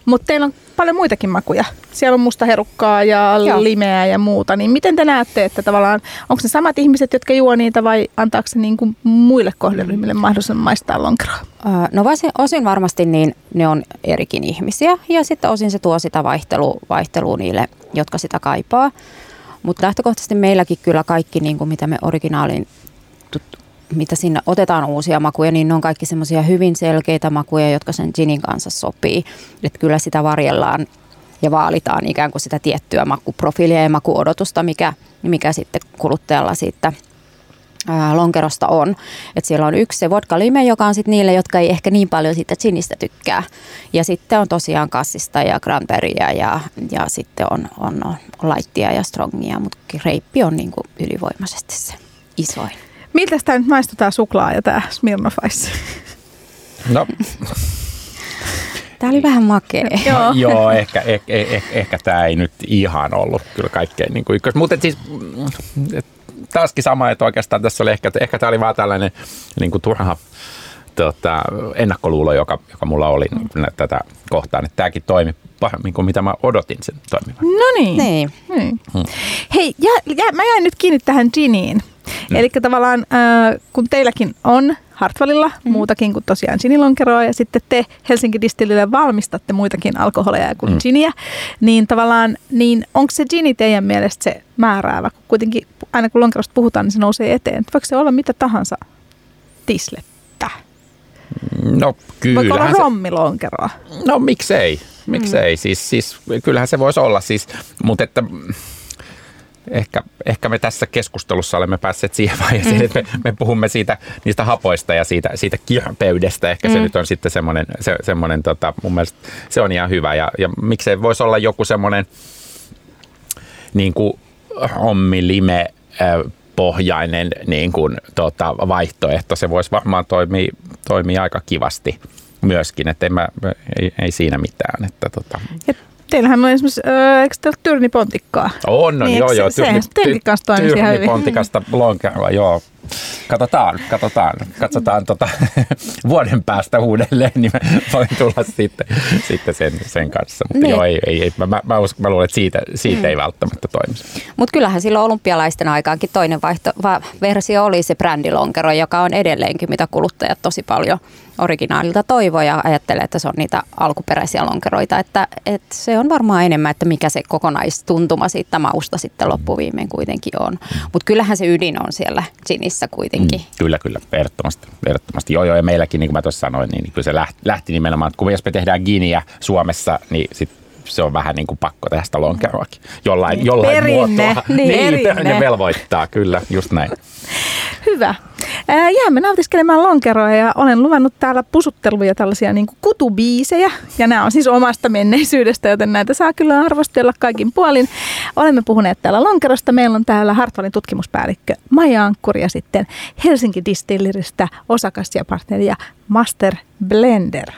mutta teillä on paljon muitakin makuja. Siellä on musta herukkaa ja Joo. limeä ja muuta. Niin miten te näette, että tavallaan, onko ne samat ihmiset, jotka juo niitä vai antaako se niin kuin muille kohderyhmille mahdollisuuden maistaa lonkeroa? No osin varmasti niin ne on erikin ihmisiä ja sitten osin se tuo sitä vaihtelua, vaihtelua niille, jotka sitä kaipaa. Mutta lähtökohtaisesti meilläkin kyllä kaikki, niin kuin mitä me originaaliin, mitä sinne otetaan uusia makuja, niin ne on kaikki semmoisia hyvin selkeitä makuja, jotka sen ginin kanssa sopii. Että kyllä sitä varjellaan ja vaalitaan ikään kuin sitä tiettyä makuprofiilia ja makuodotusta, mikä, mikä sitten kuluttajalla siitä ää, lonkerosta on. Että siellä on yksi se vodka lime, joka on sitten niille, jotka ei ehkä niin paljon siitä ginistä tykkää. Ja sitten on tosiaan kassista ja cranberryä ja, ja sitten on, on, on lightia ja strongia, mutta reippi on niin kuin ylivoimaisesti se isoin. Miltä tämä nyt maistuu tämä suklaa ja tämä Smirnoff Ice? No. Tämä oli vähän makea. Joo, Joo ehkä, eh, eh, ehkä tämä ei nyt ihan ollut kyllä kaikkein niin kuin ykkös. Mutta siis taaskin sama, että oikeastaan tässä oli ehkä, ehkä tämä oli vaan tällainen niin kuin turha tota, ennakkoluulo, joka, joka mulla oli mm. tätä kohtaan. Että tämäkin toimi paremmin kuin mitä mä odotin sen toimivan. No niin. niin. niin. Hmm. Hei, jä, jä, mä jäin nyt kiinni tähän giniin. No. Eli tavallaan äh, kun teilläkin on Hartwallilla mm-hmm. muutakin kuin tosiaan ginilonkeroa ja sitten te Helsinki Distillerille valmistatte muitakin alkoholeja kuin mm. giniä, niin tavallaan niin onko se gini teidän mielestä se määräävä? Kun kuitenkin aina kun lonkerosta puhutaan, niin se nousee eteen. Voiko se olla mitä tahansa tislettä? No kyllähän voiko olla se... rommilonkeroa? No miksei, miksei. Mm. Siis, siis, kyllähän se voisi olla siis, mutta että... Ehkä, ehkä me tässä keskustelussa olemme päässeet siihen vaiheeseen, että me, me puhumme siitä, niistä hapoista ja siitä, siitä kirpeydestä. Ehkä mm. se nyt on sitten semmoinen, se, semmoinen tota, mun mielestä se on ihan hyvä. Ja, ja miksei voisi olla joku semmoinen niin kuin rommilime pohjainen niin kuin, tota, vaihtoehto. Se voisi varmaan toimia, toimia aika kivasti myöskin, että ei, ei siinä mitään. Että, tota. Teillähän on esimerkiksi, äh, eikö teillä ole tyrnipontikkaa? On, on, niin, joo, joo. Tyrni, se, ty, tyrnipontikasta lonkeroa, joo. Katsotaan, katsotaan, katsotaan tota, vuoden päästä uudelleen, niin mä voin tulla sitten, sitten sen, sen kanssa. Mutta niin. joo, ei, ei, ei. Mä, mä, mä, uskon, mä luulen, että siitä, siitä mm. ei välttämättä toimisi. Mutta kyllähän silloin olympialaisten aikaankin toinen vaihto, va, versio oli se brändilonkero, joka on edelleenkin, mitä kuluttajat tosi paljon originaalilta toivoo ja ajattelee, että se on niitä alkuperäisiä lonkeroita. Että, että se on varmaan enemmän, että mikä se kokonaistuntuma siitä mausta sitten loppuviimein kuitenkin on. Mutta kyllähän se ydin on siellä ginissä. Mm, kyllä, kyllä. Ehdottomasti. Ehdottomasti. Joo, joo. Ja meilläkin, niin kuin mä tuossa sanoin, niin kyllä se lähti, lähti nimenomaan, että kun jos me tehdään giniä Suomessa, niin sit se on vähän niin kuin pakko tehdä sitä lonkeroakin. Jollain, jollain perinne, muotoa. Niin, niin perinne velvoittaa. Kyllä, just näin. Hyvä. Jäämme nautiskelemaan lonkeroa ja olen luvannut täällä pusutteluja tällaisia niin kuin kutubiisejä. Ja nämä on siis omasta menneisyydestä, joten näitä saa kyllä arvostella kaikin puolin. Olemme puhuneet täällä lonkerosta. Meillä on täällä Hartwallin tutkimuspäällikkö Maija Ankkuri ja sitten Helsinki Distilleristä osakas ja partneri ja master blender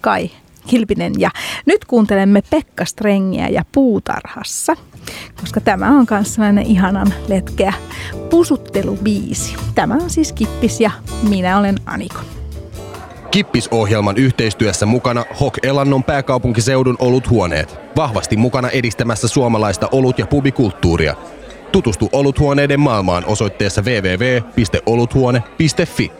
Kai Kilpinen. Ja nyt kuuntelemme Pekka Strengiä ja Puutarhassa, koska tämä on myös sellainen ihanan letkeä pusuttelubiisi. Tämä on siis Kippis ja minä olen Aniko. Kippis-ohjelman yhteistyössä mukana H O K Elannon pääkaupunkiseudun oluthuoneet. Vahvasti mukana edistämässä suomalaista olut- ja pubikulttuuria. Tutustu oluthuoneiden maailmaan osoitteessa double-u double-u double-u piste oluthuone piste fi.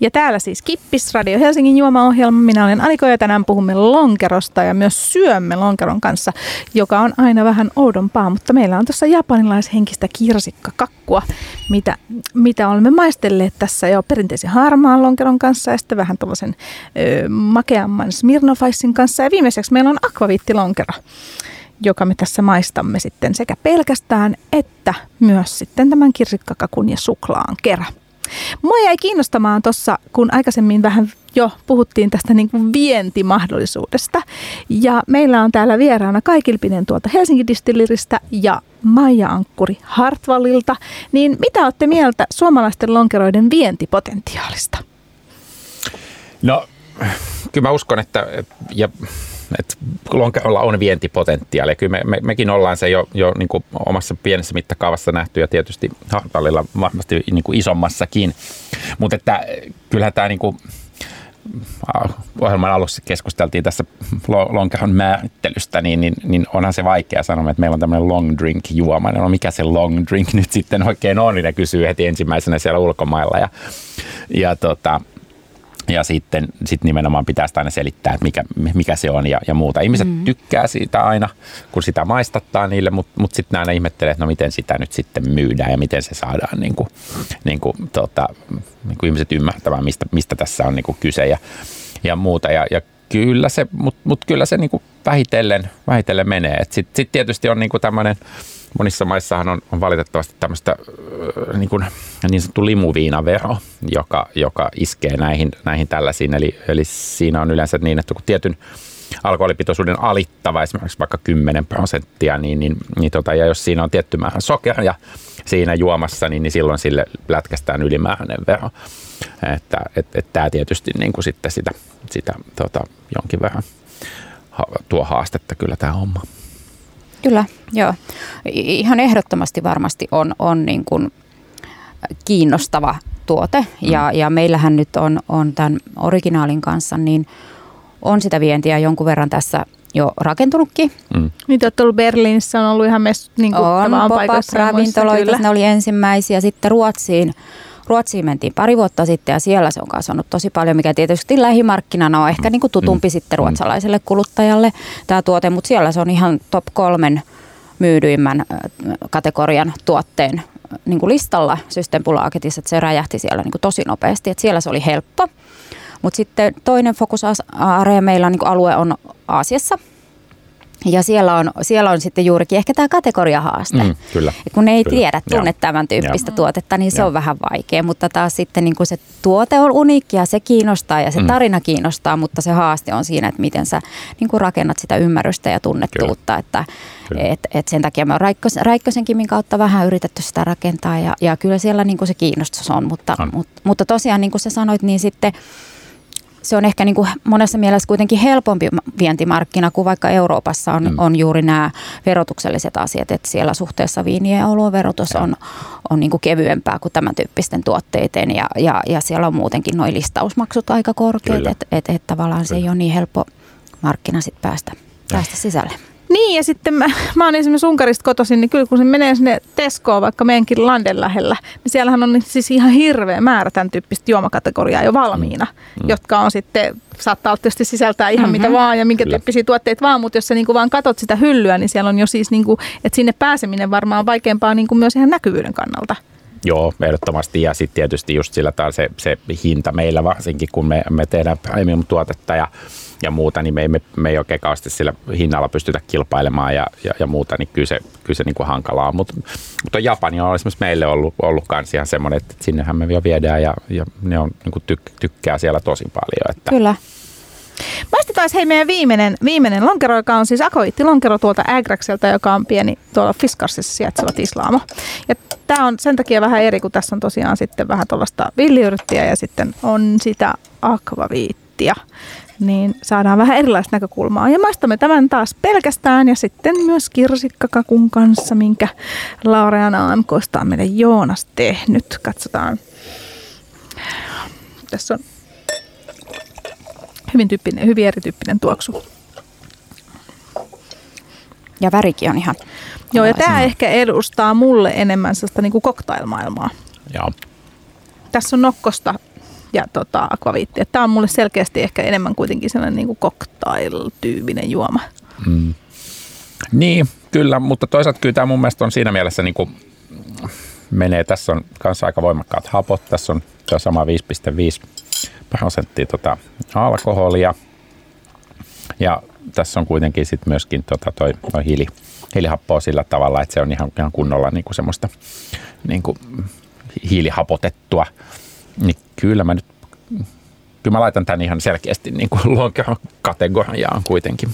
Ja täällä siis Kippis, Radio Helsingin juomaohjelma. Minä olen Aniko ja tänään puhumme lonkerosta ja myös syömme lonkeron kanssa, joka on aina vähän oudompaa. Mutta meillä on tuossa japanilaishenkistä kirsikkakakkua, mitä, mitä olemme maistelleet tässä jo perinteisen harmaan lonkeron kanssa ja sitten vähän tuollaisen ö, makeamman Smirnoff Icen kanssa. Ja viimeiseksi meillä on akvaviittilonkero, joka me tässä maistamme sitten sekä pelkästään että myös sitten tämän kirsikkakakun ja suklaan kerran. Mua jäi kiinnostamaan tuossa, kun aikaisemmin vähän jo puhuttiin tästä niin kuin vientimahdollisuudesta. Ja meillä on täällä vieraana Kai Kilpinen tuolta Helsinki Distilleristä ja Maija Ankkuri Hartwallilta. Niin mitä olette mieltä suomalaisten lonkeroiden vientipotentiaalista? No, kyllä mä uskon, että ja että lonkerolla on vientipotentiaalia. Kyllä me, me, mekin ollaan se jo, jo niin kuin omassa pienessä mittakaavassa nähty ja tietysti Hartwallilla varmasti niin kuin isommassakin. Mutta että kyllähän tämä niin kuin ohjelman alussa keskusteltiin tässä lonkeron määrittelystä, niin, niin, niin onhan se vaikea sanoa, että meillä on tämmöinen long drink juoma. No mikä se long drink nyt sitten oikein on, niin ne kysyy heti ensimmäisenä siellä ulkomailla. Ja, ja, tota, ja sitten sit nimenomaan pitää sitä aina selittää, että mikä, mikä se on ja, ja muuta. Ihmiset mm. tykkää siitä aina, kun sitä maistattaa niille, mutta mut sitten aina ihmettelee, että no miten sitä nyt sitten myydään ja miten se saadaan niin kuin, niin kuin, tota, niin kuin ihmiset ymmärtämään, mistä, mistä tässä on niin kuin kyse ja, ja muuta. Ja, ja kyllä se, mut, mut kyllä se niin kuin vähitellen, vähitellen menee. Sitten sit tietysti on niin kuin tämmöinen, monissa maissahan on, on valitettavasti tämmöistä niin kuin niin sanottu limuviinavero, joka, joka iskee näihin, näihin tällaisiin. Eli, eli siinä on yleensä niin, että kun tietyn alkoholipitoisuuden alittava, esimerkiksi vaikka kymmenen prosenttia, niin, niin, niin tota, ja jos siinä on tietty määrä sokeria siinä juomassa, niin, niin silloin sille lätkästään ylimääräinen vero. Että et, et tämä tietysti niin kuin sitten sitä, sitä tota, jonkin verran tuo haastetta kyllä tämä homma. Kyllä, joo. Ihan ehdottomasti varmasti on, on niin kuin kiinnostava tuote mm. ja, ja meillähän nyt on, on tämän originaalin kanssa niin on sitä vientiä jonkun verran tässä jo rakentunutkin. Mm. Niitä on tullut Berliinissä, on ollut ihan messut niin kuin on pop-up ravintoloita, ne oli ensimmäisiä. Sitten Ruotsiin, Ruotsiin mentiin pari vuotta sitten ja siellä se on kasvanut tosi paljon, mikä tietysti lähimarkkinana on ehkä mm. niin kuin tutumpi mm. sitten ruotsalaiselle kuluttajalle tämä tuote, mutta siellä se on ihan top kolmen myydyimmän kategorian tuotteen niin kuin listalla Systembolagetissa, että se räjähti siellä niin kuin tosi nopeasti, että siellä se oli helppo. Mutta sitten toinen fokusarea meillä on, niin alue on Aasiassa ja siellä on, siellä on sitten juurikin ehkä tämä kategoriahaaste. Mm, kyllä. Ja kun ne ei kyllä. tiedä, tunne ja. tämän tyyppistä ja. tuotetta, niin se ja. on vähän vaikea. Mutta taas sitten niin kun se tuote on uniikki ja se kiinnostaa ja se tarina mm. kiinnostaa, mutta se haaste on siinä, että miten sä niin kun rakennat sitä ymmärrystä ja tunnettuutta. Että, et, et sen takia me on Raikkös, Raikkösen Kimin kautta vähän yritetty sitä rakentaa ja, ja kyllä siellä niin kun se kiinnostus on. Mutta, on. Mut, mutta tosiaan niin kuin sä sanoit, niin sitten se on ehkä niin kuin monessa mielessä kuitenkin helpompi vientimarkkina kuin vaikka Euroopassa on, mm. on juuri nämä verotukselliset asiat, että siellä suhteessa viinien ja oluen verotus on, on niin kuin kevyempää kuin tämän tyyppisten tuotteiden ja, ja, ja siellä on muutenkin nuo listausmaksut aika korkeat, että et, et tavallaan Kyllä. se ei ole niin helppo markkina sit päästä, päästä sisälle. Niin ja sitten mä, mä oon esimerkiksi Unkarista kotoisin, niin kyllä kun se menee sinne Tescoon, vaikka meidänkin Landen lähellä, niin siellähän on siis ihan hirveä määrä tämän tyyppistä juomakategoriaa jo valmiina, mm. jotka on sitten, saattaa tietysti sisältää ihan mm-hmm. mitä vaan ja minkä kyllä. tyyppisiä tuotteita vaan, mutta jos sä niinku vaan katot sitä hyllyä, niin siellä on jo siis, niinku, että sinne pääseminen varmaan on vaikeampaa niinku myös ihan näkyvyyden kannalta. Joo, ehdottomasti ja sitten tietysti just sillä tavalla se, se hinta meillä varsinkin, kun me, me tehdään premium-tuotetta ja ja muuta, niin me ei, me, me ei oikein kauheasti sillä hinnalla pystytä kilpailemaan ja, ja, ja muuta, niin kyllä se, kyllä se niin kuin hankalaa on. Mutta mut Japani on esimerkiksi meille ollut, ollut kans ihan semmoinen, että sinnehän me vielä viedään ja, ja ne on, niin kuin tyk, tykkää siellä tosi paljon. Että. Kyllä. Maistetaan hei meidän viimeinen, viimeinen lonkero, joka on siis akoiittilonkero tuolta Ägraxelta, joka on pieni tuolla Fiskarsissa sijaitseva tislaamo. Ja tämä on sen takia vähän eri, kun tässä on tosiaan sitten vähän tuollaista villiyrttiä ja sitten on sitä akvaviittia. Niin saadaan vähän erilaista näkökulmaa. Ja maistamme tämän taas pelkästään ja sitten myös kirsikkakakun kanssa, minkä Laurean A M K:sta on meille Joonas tehnyt. Katsotaan. Tässä on hyvin, tyyppinen, hyvin erityyppinen tuoksu. Ja värikin on ihan. Joo, ja tämä ehkä edustaa mulle enemmän sellaista niin kuin cocktail-maailmaa. Joo. Tässä on nokkosta. Ja tota, akvaviitti. Tämä on mulle selkeästi ehkä enemmän kuitenkin sellainen niin kuin cocktail-tyyppinen juoma. Mm. Niin, kyllä, mutta toisaalta kyllä tämä mun mielestä on siinä mielessä niin kuin menee. Tässä on kanssa aika voimakkaat hapot. Tässä on tämä sama viisi pilkku viisi prosenttia tota alkoholia. Ja tässä on kuitenkin sit myöskin tota toi, toi hiili, hiilihappoa sillä tavalla, että se on ihan, ihan kunnolla niin kuin semmoista niin kuin hiilihapotettua. Niin kyllä mä nyt, kyllä mä laitan tämän ihan selkeästi niin kuin lonkeron kategoriaan kuitenkin.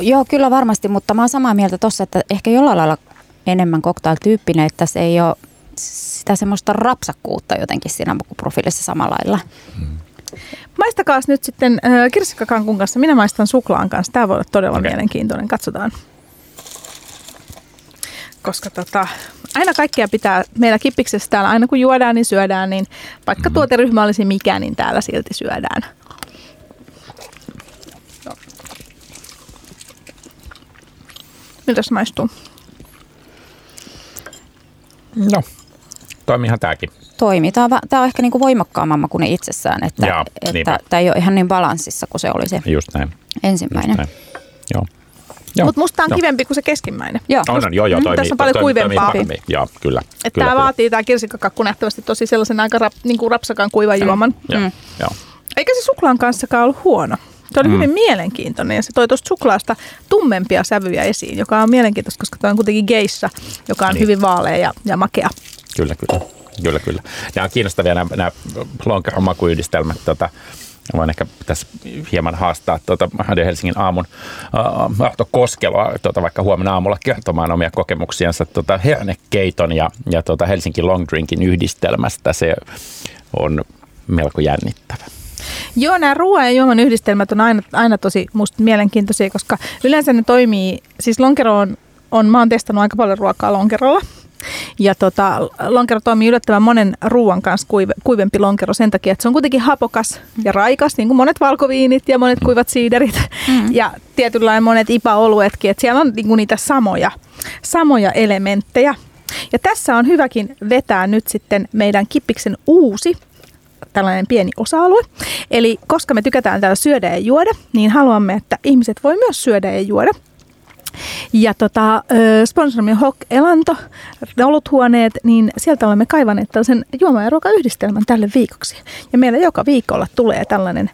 Joo, kyllä varmasti, mutta mä oon samaa mieltä tossa, että ehkä jollain lailla enemmän cocktail-tyyppinen, että se ei ole sitä semmoista rapsakkuutta jotenkin siinä profiilissa samalla lailla. Hmm. Maistakaas nyt sitten äh, kirsikkakankun kanssa. Minä maistan suklaan kanssa. Tämä voi olla todella okay. mielenkiintoinen. Katsotaan. Koska tota, aina kaikkea pitää, meillä Kippiksessä täällä, aina kun juodaan, niin syödään, niin vaikka mm. tuoteryhmä olisi mikä, niin täällä silti syödään. No. Miltäs maistuu? No, toimihan tämäkin. Toimi. Tämä on, tämä on ehkä niin kuin voimakkaamman makuinen itsessään, että, Jaa, että niin. tämä ei ole ihan niin balanssissa kuin se oli se Just näin. ensimmäinen. Just näin. Joo. Mutta musta on joo. kivempi kuin se keskimmäinen. Joo. On, on, joo, joo, toimii, tässä on paljon toimii, kuivempaa. Toimii, joo, kyllä. kyllä tämä vaatii tämä kirsikkakakku nähtävästi tosi sellaisen aika rap, niin kuin rapsakan kuivan juoman. Mm. Mm. Eikä se suklaan kanssakaan ollut huono. Se oli mm. hyvin mielenkiintoinen ja se toi tuosta suklaasta tummempia sävyjä esiin, joka on mielenkiintoista, koska tämä on kuitenkin geisha, joka on niin. hyvin vaalea ja, ja makea. Kyllä, kyllä. Kyllä, kyllä. Nämä on kiinnostavia nämä, nämä lonkeromakuyhdistelmät. Tota, voin ehkä tässä hieman haastaa tuota Radio Helsingin aamun Ahto Koskelua tuota, vaikka huomenna aamulla kertomaan omia kokemuksiansa tuota, hernekeiton ja, ja tuota Helsinki Long Drinkin yhdistelmästä. Se on melko jännittävä. Joo, nämä ruoan ja juoman yhdistelmät on aina, aina tosi musta mielenkiintoisia, koska yleensä ne toimii, siis lonkero on, on mä oon testannut aika paljon ruokaa lonkerolla. Ja tota, lonkero toimii yllättävän monen ruuan kanssa kuivempi lonkero sen takia, että se on kuitenkin hapokas ja raikas, niin kuin monet valkoviinit ja monet kuivat siiderit mm. ja tietynlainen monet I P A-oluetkin, että siellä on niinku niitä samoja, samoja elementtejä. Ja tässä on hyväkin vetää nyt sitten meidän Kippiksen uusi tällainen pieni osa-alue. Eli koska me tykätään täällä syödä ja juoda, niin haluamme, että ihmiset voi myös syödä ja juoda. Ja tota, sponsorimme H O K Elanto, oluthuoneet, niin sieltä olemme kaivaneet tällaisen juoma- ja ruokayhdistelmän tälle viikoksi. Ja meillä joka viikolla tulee tällainen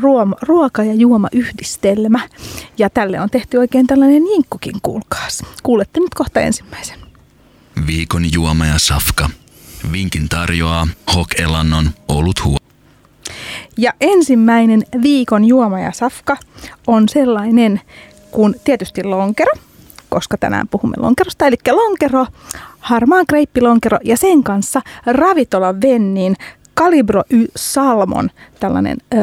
ruoma, ruoka- ja juomayhdistelmä. Ja tälle on tehty oikein tällainen jinkkukin, kuulkaas. Kuulette nyt kohta ensimmäisen. Viikon juoma ja safka. Vinkin tarjoaa H O K Elannon oluthuone. Ja ensimmäinen viikon juoma ja safka on sellainen... kun tietysti lonkero, koska tänään puhumme lonkerosta, eli lonkero, harmaan kreippilonkero ja sen kanssa ravintola Vennin Calibro y Salmon, tällainen ö,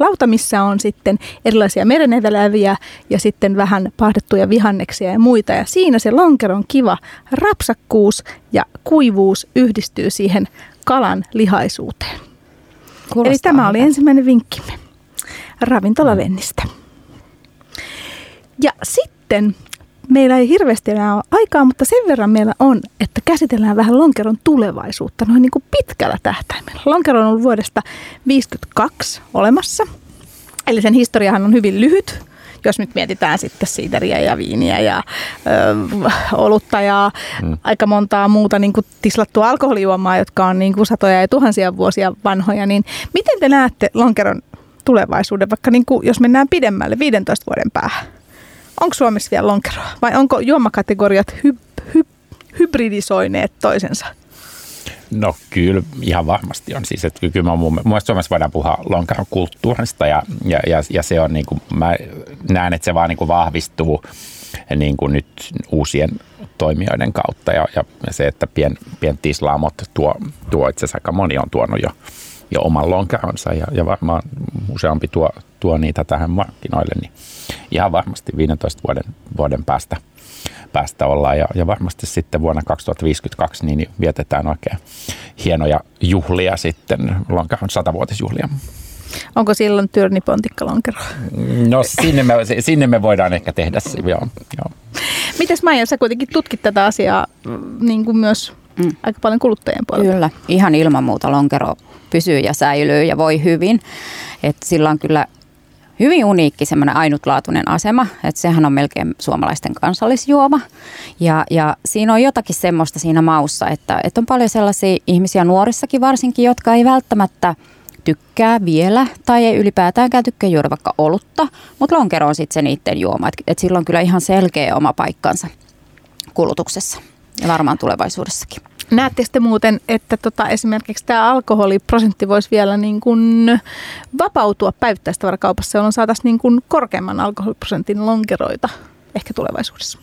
lauta, missä on sitten erilaisia mereneväläviä ja sitten vähän paahdettuja vihanneksia ja muita. Ja siinä se lonkeron kiva rapsakkuus ja kuivuus yhdistyy siihen kalan lihaisuuteen. Kuulostaa eli tämä oli ensimmäinen vinkkimme ravintola Vennistä. Ja sitten, meillä ei hirveästi enää ole aikaa, mutta sen verran meillä on, että käsitellään vähän lonkeron tulevaisuutta noin niin kuin pitkällä tähtäimellä. Lonkero on ollut vuodesta viisikymmentäkaksi olemassa, eli sen historiahan on hyvin lyhyt, jos nyt mietitään sitten siideriä ja viiniä ja ö, olutta ja mm. aika montaa muuta niin kuin tislattua alkoholijuomaa, jotka on niin kuin satoja ja tuhansia vuosia vanhoja, niin miten te näette lonkeron tulevaisuuden, vaikka niin kuin, jos mennään pidemmälle viidentoista vuoden päähän? Onko Suomessa vielä lonkeroa vai onko juomakategoriat hyb- hyb- hybridisoineet toisensa? No kyllä ihan varmasti on. Siis, että kyllä mun mielestä Suomessa voidaan puhua lonkeron kulttuurista ja, ja, ja, ja se on niin kuin, mä näen, että se vaan niin kuin vahvistuu niin kuin nyt uusien toimijoiden kautta ja, ja se, että pien, pientislaamot tuo, tuo itse asiassa aika moni on tuonut jo, jo oman lonkeronsa ja, ja varmaan useampi tuo, tuo niitä tähän markkinoille, niin ihan varmasti viidentoista vuoden, vuoden päästä, päästä ollaan ja, ja varmasti sitten vuonna kaksituhattaviisikymmentäkaksi niin vietetään oikein hienoja juhlia sitten, lonkeron satavuotisjuhlia. Onko silloin tyrnipontikkalonkero? No sinne me, sinne me voidaan ehkä tehdä se, joo. joo. Mites Maija, sä kuitenkin tutkit tätä asiaa niin kuin myös mm. aika paljon kuluttajien puolella? Kyllä, ihan ilman muuta lonkero pysyy ja säilyy ja voi hyvin, että sillä on kyllä hyvin uniikki, semmoinen ainutlaatuinen asema, että sehän on melkein suomalaisten kansallisjuoma. Ja, ja siinä on jotakin semmoista siinä maussa, että, että on paljon sellaisia ihmisiä nuorissakin varsinkin, jotka ei välttämättä tykkää vielä tai ei ylipäätäänkään tykkää juoda vaikka olutta, mutta lonkero on sitten se niiden juoma. Että et sillä on kyllä ihan selkeä oma paikkansa kulutuksessa ja varmaan tulevaisuudessakin. Näettekö te muuten, että tota, esimerkiksi tämä alkoholiprosentti voisi vielä niin kuin vapautua päivittäistavarakaupassa, jolloin saataisiin niin kuin korkeamman alkoholiprosentin lonkeroita ehkä tulevaisuudessa?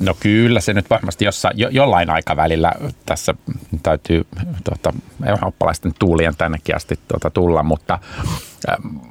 No kyllä se nyt varmasti jossain, jo, jollain aikavälillä tässä täytyy tuota, eurooppalaisten tuulien tännekin asti tuota, tulla, mutta,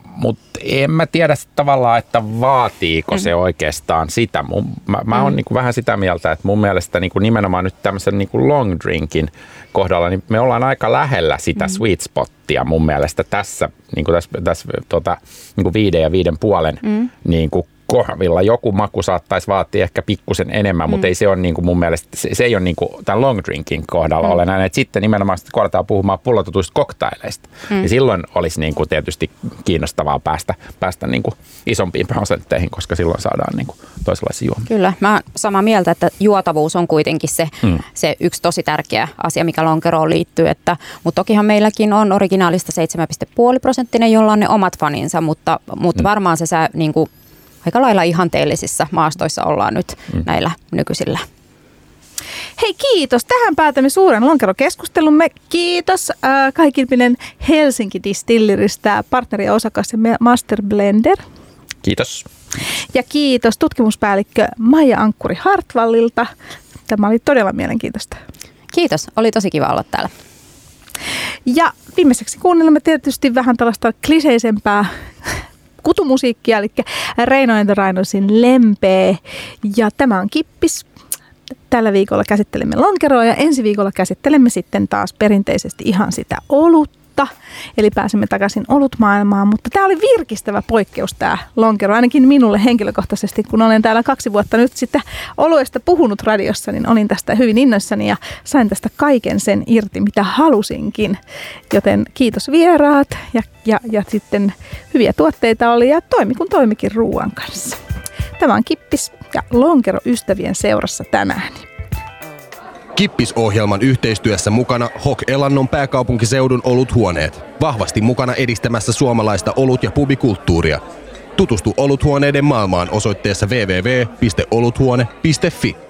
mutta en mä tiedä tavallaan, että vaatiiko mm. se oikeastaan sitä. Mun, mä mä mm. oon niin kuin vähän sitä mieltä, että mun mielestä niin kuin nimenomaan nyt tämmöisen niin kuin long drinkin kohdalla, niin me ollaan aika lähellä sitä mm. sweet spottia mun mielestä tässä, niin kuin tässä, tässä tuota, niin kuin viiden ja viiden puolen mm. niin kuin korvilla. Joku maku saattaisi vaatia ehkä pikkusen enemmän, mm. mutta ei se on niin kuin mun mielestä, se, se ei ole niin kuin tämän long drinkin kohdalla mm. olennainen. Sitten nimenomaan kun aletaan puhumaan pullotetuista koktaileista, mm. niin silloin olisi niin kuin tietysti kiinnostavaa päästä, päästä niin kuin isompiin prosentteihin, koska silloin saadaan niin kuin toisenlaisia juomia. Kyllä, mä oon samaa mieltä, että juotavuus on kuitenkin se, mm. se yksi tosi tärkeä asia, mikä lonkeroon liittyy. Että, mutta tokihan meilläkin on originaalista seitsemän pilkku viisi prosenttinen, jolla on ne omat faninsa, mutta, mutta mm. varmaan se sä niin kuin aika lailla ihanteellisissä maastoissa ollaan nyt mm. näillä nykyisillä. Hei, kiitos. Tähän päätämme suuren lonkerokeskustelumme. Kiitos äh, Kai Kilpinen Helsinki Distilleristä, partneri ja osakas ja master blender. Kiitos. Ja kiitos tutkimuspäällikkö Maija Ankkuri Hartwallilta. Tämä oli todella mielenkiintoista. Kiitos. Oli tosi kiva olla täällä. Ja viimeiseksi kuunnelemme tietysti vähän tällaista kliseisempää kutumusiikkia, eli Reino and the Rainosin Lempeä. Ja tämä on Kippis. Tällä viikolla käsittelemme lonkeroa ja ensi viikolla käsittelemme sitten taas perinteisesti ihan sitä olutta. Eli pääsemme takaisin olutmaailmaan, mutta tämä oli virkistävä poikkeus tämä lonkero, ainakin minulle henkilökohtaisesti, kun olen täällä kaksi vuotta nyt sitten oluesta puhunut radiossa, niin olin tästä hyvin innoissani ja sain tästä kaiken sen irti, mitä halusinkin. Joten kiitos vieraat ja, ja, ja sitten hyviä tuotteita oli ja toimi kun toimikin ruoan kanssa. Tämä on Kippis ja lonkero ystävien seurassa tänään. Kippis-ohjelman yhteistyössä mukana H O K Elannon pääkaupunkiseudun oluthuoneet. Vahvasti mukana edistämässä suomalaista olut- ja pubikulttuuria. Tutustu oluthuoneiden maailmaan osoitteessa double-u double-u double-u piste oluthuone piste fi.